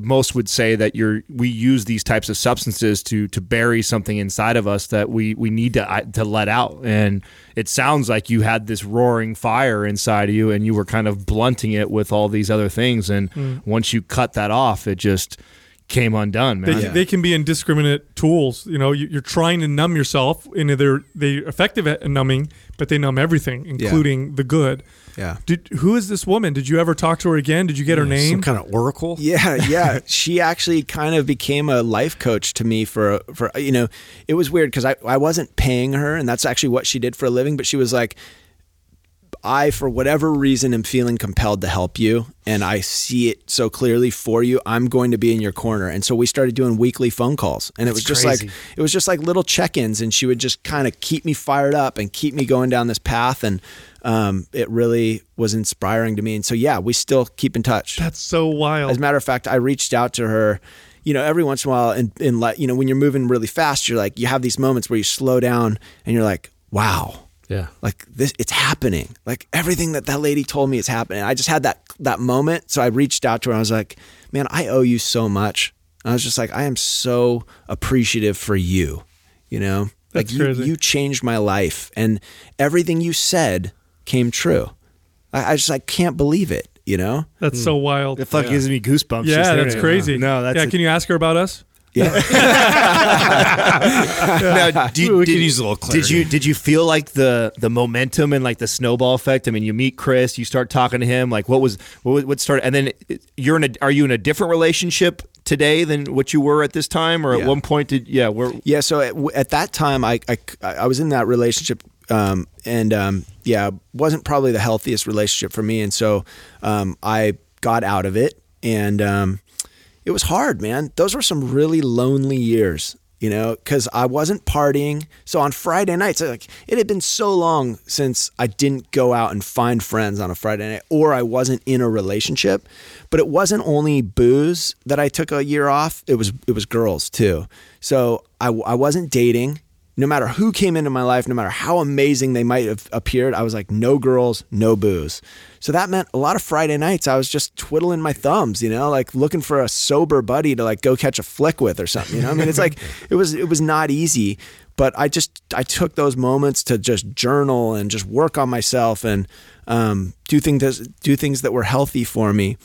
most would say that you're, we use these types of substances to to bury something inside of us that we we need to to let out. And it sounds like you had this roaring fire inside of you, and you were kind of blunting it with all these other things. And mm. once you cut that off, it just came undone, man. They, yeah. they can be indiscriminate tools. You know, you're trying to numb yourself, and they're they're effective at numbing, but they numb everything, including yeah. the good. Yeah. Did, who is this woman? Did you ever talk to her again? Did you get yeah, her name? Some kind of oracle? Yeah, yeah. She actually kind of became a life coach to me for, for you know, it was weird because I, I wasn't paying her, and that's actually what she did for a living, but she was like, I, for whatever reason, am feeling compelled to help you, and I see it so clearly for you. I'm going to be in your corner. And so we started doing weekly phone calls, and That's it was just crazy. like, it was just like little check-ins, and she would just kind of keep me fired up and keep me going down this path. And, um, it really was inspiring to me. And so, yeah, we still keep in touch. That's so wild. As a matter of fact, I reached out to her, you know, every once in a while, and, and like, you know, when you're moving really fast, you're like, you have these moments where you slow down and you're like, wow. Yeah. Like this, it's happening. Like everything that that lady told me is happening. I just had that, that moment. So I reached out to her and I was like, man, I owe you so much. And I was just like, I am so appreciative for you, you know, That's like you, you changed my life and everything you said came true. I, I just, I can't believe it. You know, that's mm. so wild. It fucking yeah. gives me goosebumps. Yeah, that's right crazy. Now. No, that's yeah. A- can you ask her about us? Yeah. Now, do you, Ooh, we did, can use a little clarity. Did you did you feel like the the momentum and like the snowball effect? I mean, you meet Chris, you start talking to him. Like, what was what, what started? And then you're in a are you in a different relationship today than what you were at this time, or yeah. at one point? Did yeah, we're yeah. So at, at that time, I, I I was in that relationship. Um, and, um, yeah, wasn't probably the healthiest relationship for me. And so, um, I got out of it and, um, it was hard, man. Those were some really lonely years, you know, cause I wasn't partying. So on Friday nights, like it had been so long since I didn't go out and find friends on a Friday night, or I wasn't in a relationship, but it wasn't only booze that I took a year off. It was, it was girls too. So I, I wasn't dating. No matter who came into my life, no matter how amazing they might have appeared, I was like, no girls, no booze. So that meant a lot of Friday nights, I was just twiddling my thumbs, you know, like looking for a sober buddy to like go catch a flick with or something. You know, I mean, it's like, it was, it was not easy, but I just, I took those moments to just journal and just work on myself and, um, do things, do things that were healthy for me.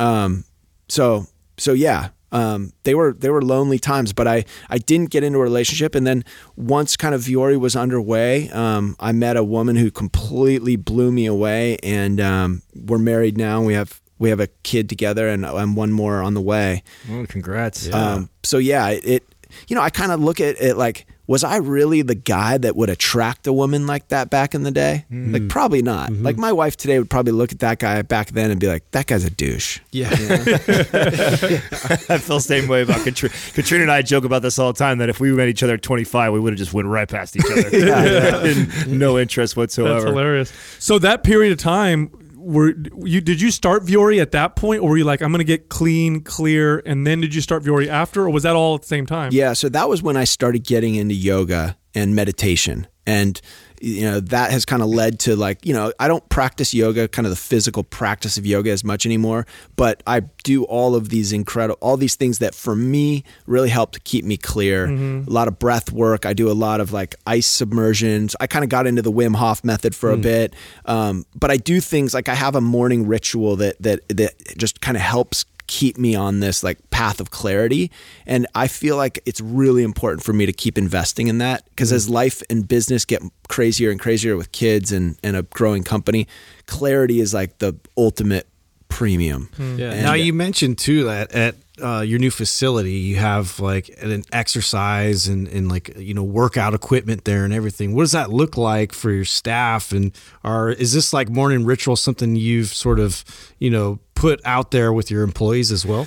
Um, so, so yeah. Um, they were, they were lonely times, but I, I didn't get into a relationship. And then once kind of Vuori was underway, um, I met a woman who completely blew me away and, um, we're married now and we have, we have a kid together and, and one more on the way. Oh, congrats. Yeah. Um, so yeah, it, you know, I kind of look at it like, was I really the guy that would attract a woman like that back in the day? Mm. Like probably not. Mm-hmm. Like my wife today would probably look at that guy back then and be like, that guy's a douche. Yeah. You know? I feel the same way about Katrina. Katrina and I joke about this all the time, that if we met each other at twenty-five, we would have just went right past each other. yeah, yeah. No interest whatsoever. That's hilarious. So that period of time, were you, did you start Vuori at that point, or were you like, I'm going to get clean, clear, and then did you start Vuori after, or was that all at the same time? Yeah, so that was when I started getting into yoga and meditation, and you know that has kind of led to like, you know, I don't practice yoga, kind of the physical practice of yoga as much anymore, but I do all of these incredible, all these things that for me really helped keep me clear. Mm-hmm. A lot of breath work. I do a lot of like ice submersions. I kind of got into the Wim Hof method for a mm. bit. Um, but I do things like I have a morning ritual that, that, that just kind of helps keep me on this like path of clarity. And I feel like it's really important for me to keep investing in that, because mm-hmm. as life and business get crazier and crazier with kids and, and a growing company, clarity is like the ultimate premium. Mm-hmm. Yeah. And now you mentioned too that at uh, your new facility, you have like an exercise and, and like, you know, workout equipment there and everything. What does that look like for your staff? And are, is this like morning ritual something you've sort of, you know, put out there with your employees as well?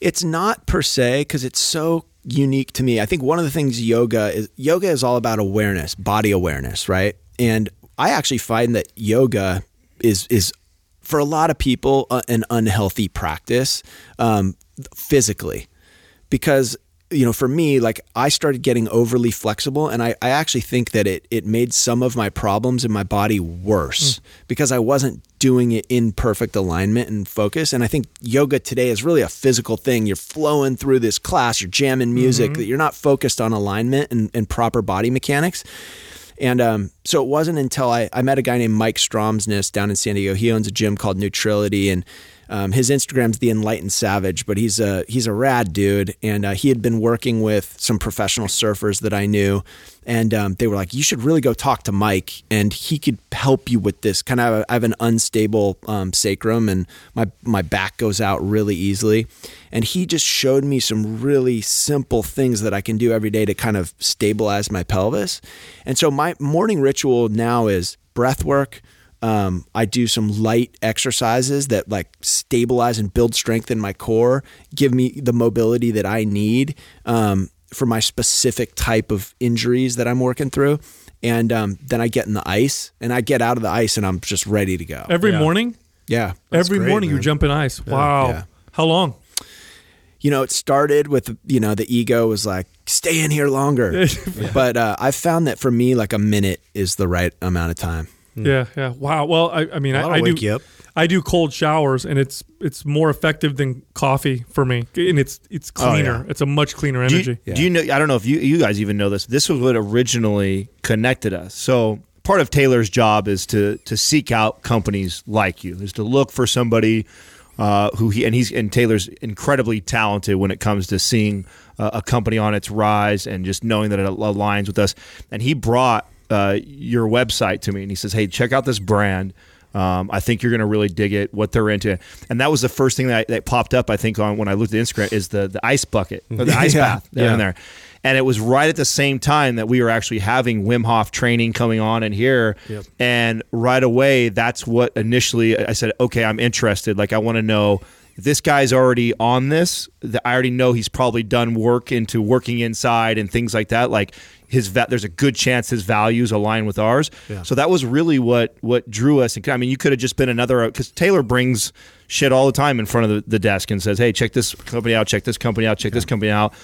It's not per se, because it's so unique to me. I think one of the things yoga is, yoga is all about awareness, body awareness, right? And I actually find that yoga is, is for a lot of people, uh, an unhealthy practice, um, physically, because, you know, for me, like I started getting overly flexible, and I, I actually think that it, it made some of my problems in my body worse mm. because I wasn't doing it in perfect alignment and focus. And I think yoga today is really a physical thing. You're flowing through this class, you're jamming music, mm-hmm. that you're not focused on alignment and, and proper body mechanics. And, um, so it wasn't until I, I met a guy named Mike Stromsness down in San Diego. He owns a gym called Neutrility, and, um, his Instagram's The Enlightened Savage, but he's a, he's a rad dude. And, uh, he had been working with some professional surfers that I knew, and, um, they were like, you should really go talk to Mike and he could help you with this. Kind of, I have an unstable, um, sacrum, and my, my back goes out really easily. And he just showed me some really simple things that I can do every day to kind of stabilize my pelvis. And so my morning ritual now is breath work. Um, I do some light exercises that like stabilize and build strength in my core, give me the mobility that I need, um, for my specific type of injuries that I'm working through. And, um, then I get in the ice, and I get out of the ice, and I'm just ready to go. Every yeah. morning? Yeah. Every great, morning man. You jump in ice. Yeah. Wow. Yeah. How long? you know, it started with, you know, the ego was like, stay in here longer. Yeah. But uh, I've found that for me, like a minute is the right amount of time. Yeah. Yeah. Wow. Well, I, I mean, well, I, I do, I do cold showers, and it's, it's more effective than coffee for me. And it's, it's cleaner. Oh, yeah. It's a much cleaner energy. Do you, yeah. do you know, I don't know if you, you guys even know this, this was what originally connected us. So part of Taylor's job is to, to seek out companies like you, is to look for somebody uh, who he, and he's, and Taylor's incredibly talented when it comes to seeing uh, a company on its rise and just knowing that it aligns with us. And he brought, Uh, your website to me, and he says, hey, check out this brand. Um, I think you're going to really dig it, what they're into. And that was the first thing that, that popped up, I think, on when I looked at Instagram, is the, the ice bucket, or the ice yeah, bath down yeah. there. And it was right at the same time that we were actually having Wim Hof training coming on in here. Yep. And right away, that's what initially I said, okay, I'm interested. Like, I want to know if this guy's already on this. I already know he's probably done work into working inside and things like that. Like, his va- there's a good chance his values align with ours. Yeah. So that was really what what drew us. I mean, you could have just been another, because Taylor brings shit all the time in front of the, the desk and says, hey, check this company out, check this company out, check yeah. this company out.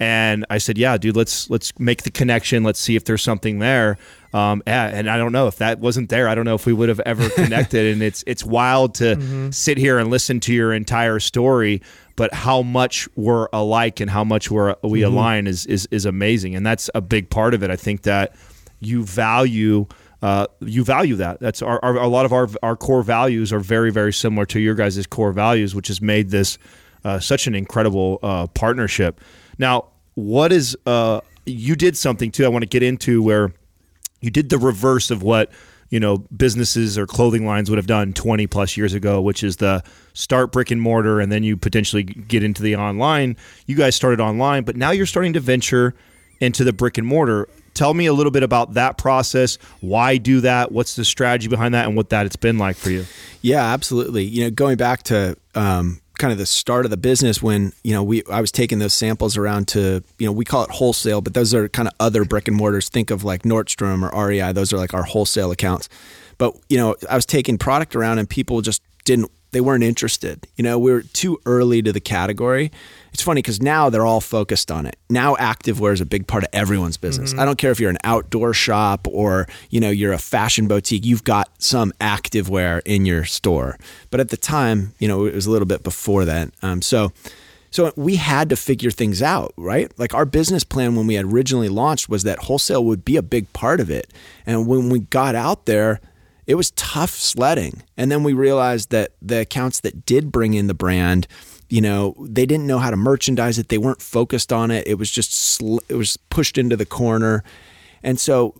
And I said, yeah, dude, let's let's make the connection. Let's see if there's something there. Um, and I don't know if that wasn't there. I don't know if we would have ever connected. And it's it's wild to mm-hmm. sit here and listen to your entire story, but how much we're alike and how much we're, we mm-hmm. align is, is is amazing. And that's a big part of it. I think that you value uh, you value that. That's our, our a lot of our our core values are very, very similar to your guys' core values, which has made this uh, such an incredible uh, partnership. Now, what is uh, you did something too? I want to get into where you did the reverse of what, you know, businesses or clothing lines would have done twenty plus years ago, which is the start brick and mortar, and then you potentially get into the online. You guys started online, but now you're starting to venture into the brick and mortar. Tell me a little bit about that process. Why do that? What's the strategy behind that, and what that it's been like for you? Yeah, absolutely. You know, going back to um, kind of the start of the business when, you know, we, I was taking those samples around to, you know, we call it wholesale, but those are kind of other brick and mortars. Think of like Nordstrom or R E I. Those are like our wholesale accounts. But, you know, I was taking product around and people just didn't, they weren't interested. You know, we were too early to the category. It's funny because now they're all focused on it. Now activewear is a big part of everyone's business. Mm-hmm. I don't care if you're an outdoor shop or, you know, you're a fashion boutique, you've got some activewear in your store. But at the time, you know, it was a little bit before that. Um, so, so we had to figure things out, right? Like our business plan when we had originally launched was that wholesale would be a big part of it. And when we got out there, it was tough sledding. And then we realized that the accounts that did bring in the brand, you know, they didn't know how to merchandise it. They weren't focused on it. It was just, sl- it was pushed into the corner. And so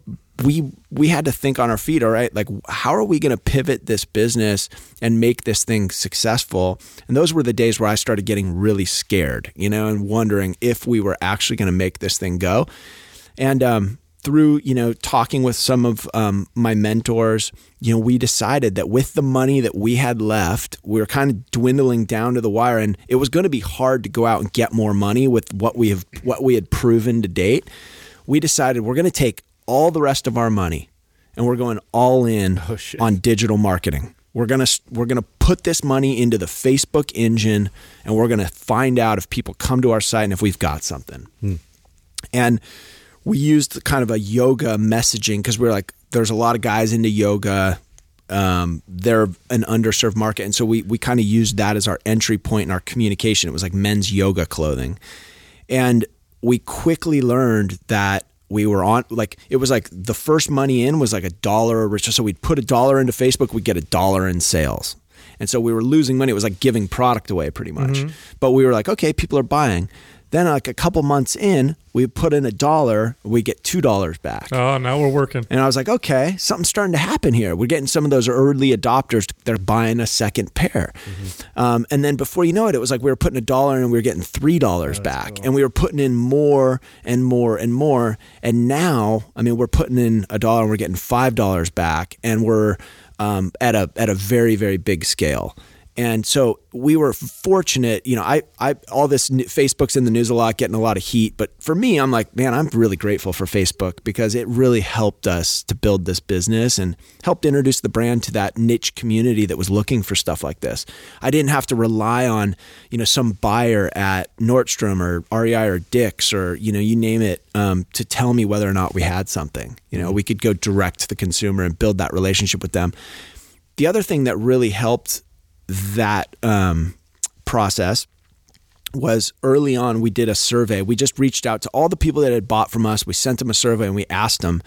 we, we had to think on our feet. All right. Like, how are we going to pivot this business and make this thing successful? And those were the days where I started getting really scared, you know, and wondering if we were actually going to make this thing go. And, um, through, you know, talking with some of um, my mentors, you know, we decided that with the money that we had left, we were kind of dwindling down to the wire, and it was going to be hard to go out and get more money with what we have, what we had proven to date. We decided we're going to take all the rest of our money and we're going all in oh, shit. on digital marketing. We're going to, we're going to put this money into the Facebook engine, and we're going to find out if people come to our site and if we've got something. Hmm. And we used kind of a yoga messaging because we were like, there's a lot of guys into yoga. Um, they're an underserved market. And so we we kind of used that as our entry point in our communication. It was like men's yoga clothing. And we quickly learned that we were on, like, it was like the first money in was like a dollar or so. We'd put a dollar into Facebook, we'd get a dollar in sales. And so we were losing money. It was like giving product away pretty much. Mm-hmm. But we were like, okay, people are buying. Then like a couple months in, we put in a dollar, we get two dollars back. Oh, now we're working. And I was like, okay, something's starting to happen here. We're getting some of those early adopters. They're buying a second pair. Mm-hmm. Um, and then before you know it, it was like we were putting a dollar in and we were getting three dollars yeah, back. Cool. And we were putting in more and more and more. And now, I mean, we're putting in a dollar and we're getting five dollars back. And we're um, at a at a very, very big scale. And so we were fortunate, you know, I, I, all this Facebook's in the news a lot, getting a lot of heat, but for me, I'm like, man, I'm really grateful for Facebook because it really helped us to build this business and helped introduce the brand to that niche community that was looking for stuff like this. I didn't have to rely on, you know, some buyer at Nordstrom or R E I or Dick's or, you know, you name it, um, to tell me whether or not we had something. You know, we could go direct to the consumer and build that relationship with them. The other thing that really helped that um, process was early on, we did a survey. We just reached out to all the people that had bought from us. We sent them a survey and we asked them,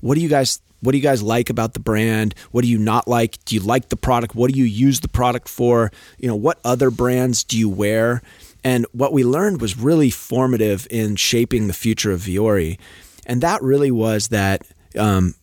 what do you guys, what do you guys like about the brand? What do you not like? Do you like the product? What do you use the product for? You know, what other brands do you wear? And what we learned was really formative in shaping the future of Vuori. And that really was that um,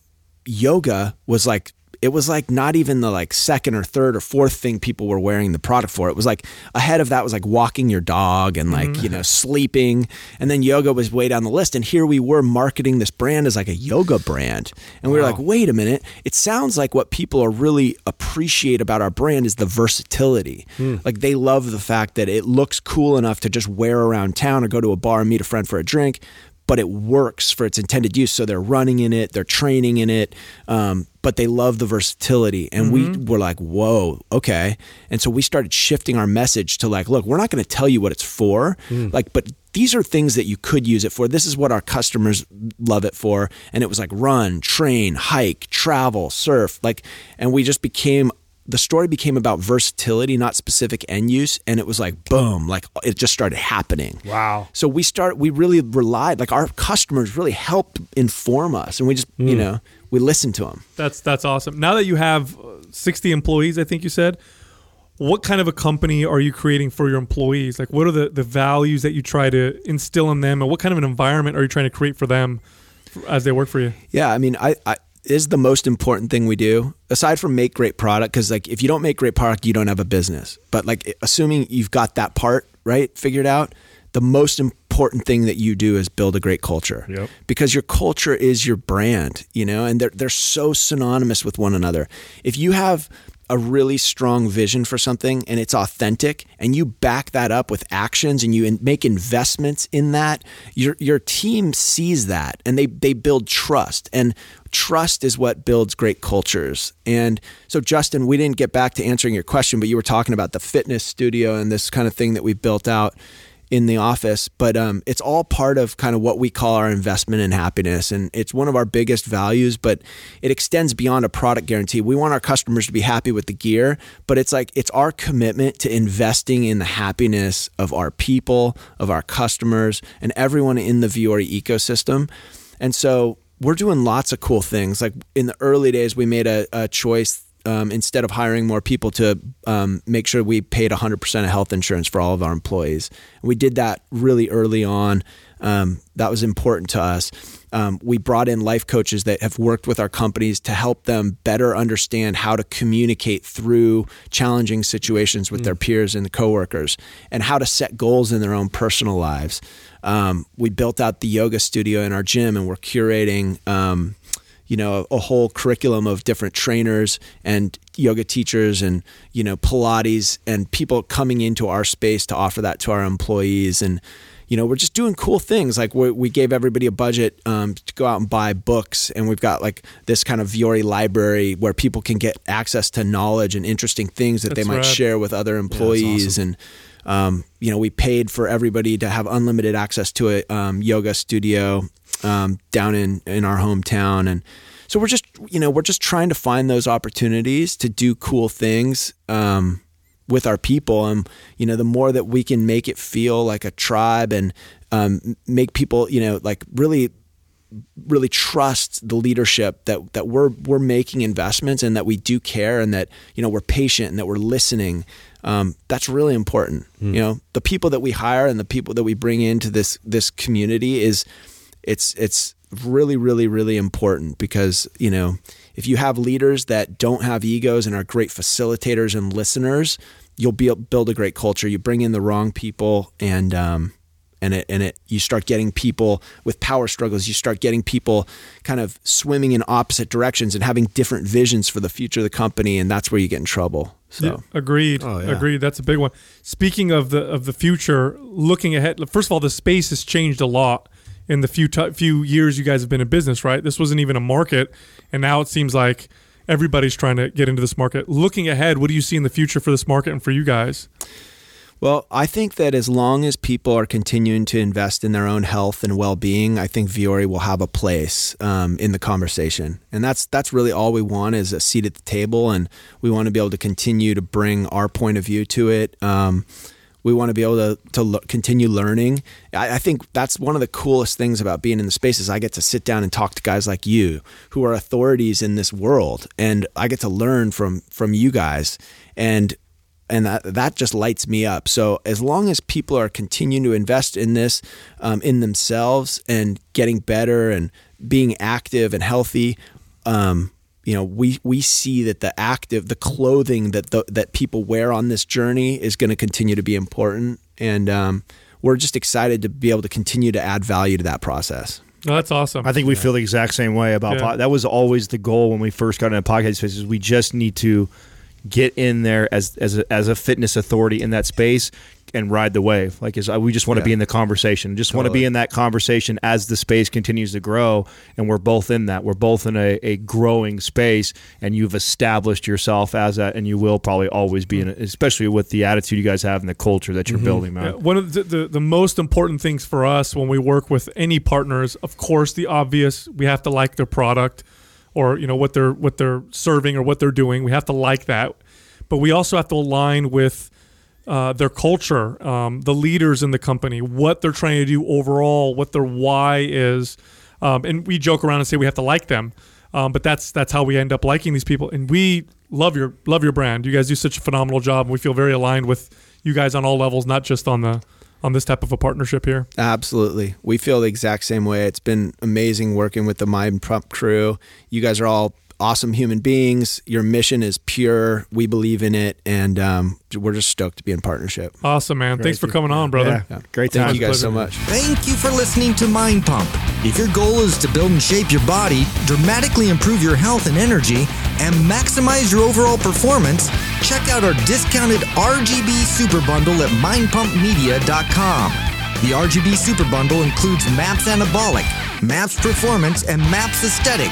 yoga was like, it was like not even the like second or third or fourth thing people were wearing the product for. It was like ahead of that was like walking your dog and like, mm-hmm. you know, sleeping. And then yoga was way down the list. And here we were marketing this brand as like a yoga brand. And we wow. were like, wait a minute. It sounds like what people are really appreciate about our brand is the versatility. Mm. Like they love the fact that it looks cool enough to just wear around town or go to a bar and meet a friend for a drink, but it works for its intended use. So they're running in it, they're training in it, um, but they love the versatility. And mm-hmm. we were like, whoa, okay. And so we started shifting our message to like, look, we're not going to tell you what it's for, mm. like, but these are things that you could use it for. This is what our customers love it for. And it was like run, train, hike, travel, surf, like, and we just became, the story became about versatility, not specific end use. And it was like, boom, like it just started happening. Wow. So we start, we really relied, like our customers really helped inform us and we just, mm. you know, we listened to them. That's, that's awesome. Now that you have sixty employees, I think you said, what kind of a company are you creating for your employees? Like what are the, the values that you try to instill in them and what kind of an environment are you trying to create for them as they work for you? Yeah. I mean, I, I, is the most important thing we do aside from make great product. Cause like if you don't make great product, you don't have a business, but like assuming you've got that part right figured out, the most important thing that you do is build a great culture yep. because your culture is your brand, you know, and they're, they're so synonymous with one another. If you have a really strong vision for something and it's authentic and you back that up with actions and you make investments in that, your, your team sees that and they, they build trust, and trust is what builds great cultures. And so Justin, we didn't get back to answering your question, but you were talking about the fitness studio and this kind of thing that we built out in the office, but um, it's all part of kind of what we call our investment in happiness. And it's one of our biggest values, but it extends beyond a product guarantee. We want our customers to be happy with the gear, but it's like, it's our commitment to investing in the happiness of our people, of our customers, and everyone in the Vuori ecosystem. And so we're doing lots of cool things. Like in the early days, we made a, a choice Um, instead of hiring more people to um, make sure we paid one hundred percent of health insurance for all of our employees. And we did that really early on. Um, that was important to us. Um, we brought in life coaches that have worked with our companies to help them better understand how to communicate through challenging situations with mm. their peers and the coworkers and how to set goals in their own personal lives. Um, we built out the yoga studio in our gym and we're curating um, you know, a whole curriculum of different trainers and yoga teachers and, you know, Pilates and people coming into our space to offer that to our employees. And, you know, we're just doing cool things. Like we we gave everybody a budget um, to go out and buy books. And we've got like this kind of Vuori library where people can get access to knowledge and interesting things that that's they might rad. Share with other employees. Yeah, awesome. And, um, you know, we paid for everybody to have unlimited access to a um, yoga studio um, down in, in our hometown. And so we're just, you know, we're just trying to find those opportunities to do cool things, um, with our people. And, you know, the more that we can make it feel like a tribe and, um, make people, you know, like really, really trust the leadership that, that we're, we're making investments and that we do care and that, you know, we're patient and that we're listening. Um, that's really important. Mm. You know, the people that we hire and the people that we bring into this, this community is, It's it's really, really, really important because, you know, if you have leaders that don't have egos and are great facilitators and listeners, you'll be, build a great culture. You bring in the wrong people and um, and it, and it, you start getting people with power struggles. You start getting people kind of swimming in opposite directions and having different visions for the future of the company. And that's where you get in trouble. So yeah, agreed. Oh, yeah. Agreed. That's a big one. Speaking of the, of the future, looking ahead, first of all, the space has changed a lot in the few, t- few years you guys have been in business, right? This wasn't even a market. And now it seems like everybody's trying to get into this market. Looking ahead, what do you see in the future for this market and for you guys? Well, I think that as long as people are continuing to invest in their own health and well-being, I think Vuori will have a place um, in the conversation. And that's that's really all we want, is a seat at the table, and we want to be able to continue to bring our point of view to it. Um, we want to be able to, to lo- continue learning. I, I think that's one of the coolest things about being in the space is I get to sit down and talk to guys like you who are authorities in this world, and I get to learn from from you guys. And And that, that just lights me up. So as long as people are continuing to invest in this, um, in themselves and getting better and being active and healthy, um, you know, we, we see that the active, the clothing that the, that people wear on this journey is going to continue to be important. And um, we're just excited to be able to continue to add value to that process. No, that's awesome. I think we yeah. feel the exact same way about yeah. pod- that was always the goal when we first got into podcast spaces. We just need to get in there as as a, as a fitness authority in that space and ride the wave. Like, is we just want to yeah. be in the conversation. Just totally. want to be in that conversation as the space continues to grow, and we're both in that. We're both in a, a growing space, and you've established yourself as that, and you will probably always be in it, especially with the attitude you guys have and the culture that you're mm-hmm. building, man. Yeah. One of the, the, the most important things for us when we work with any partners, of course, the obvious, we have to like their product, or you know what they're what they're serving or what they're doing. We have to like that, but we also have to align with uh, their culture, um, the leaders in the company, what they're trying to do overall, what their why is. Um, and we joke around and say we have to like them, um, but that's that's how we end up liking these people. And we love your love your brand. You guys do such a phenomenal job, and we feel very aligned with you guys on all levels, not just on the. on this type of a partnership here? Absolutely. We feel the exact same way. It's been amazing working with the Mind Pump crew. You guys are all awesome human beings. Your mission is pure. We believe in it. And um, we're just stoked to be in partnership. Awesome, man. Great Thanks for coming on, brother. Yeah. Yeah. Great time. Thank you guys so much. Thank you for listening to Mind Pump. If your goal is to build and shape your body, dramatically improve your health and energy, and maximize your overall performance, check out our discounted R G B Super Bundle at mind pump media dot com. The R G B Super Bundle includes MAPS Anabolic, MAPS Performance, and MAPS Aesthetic.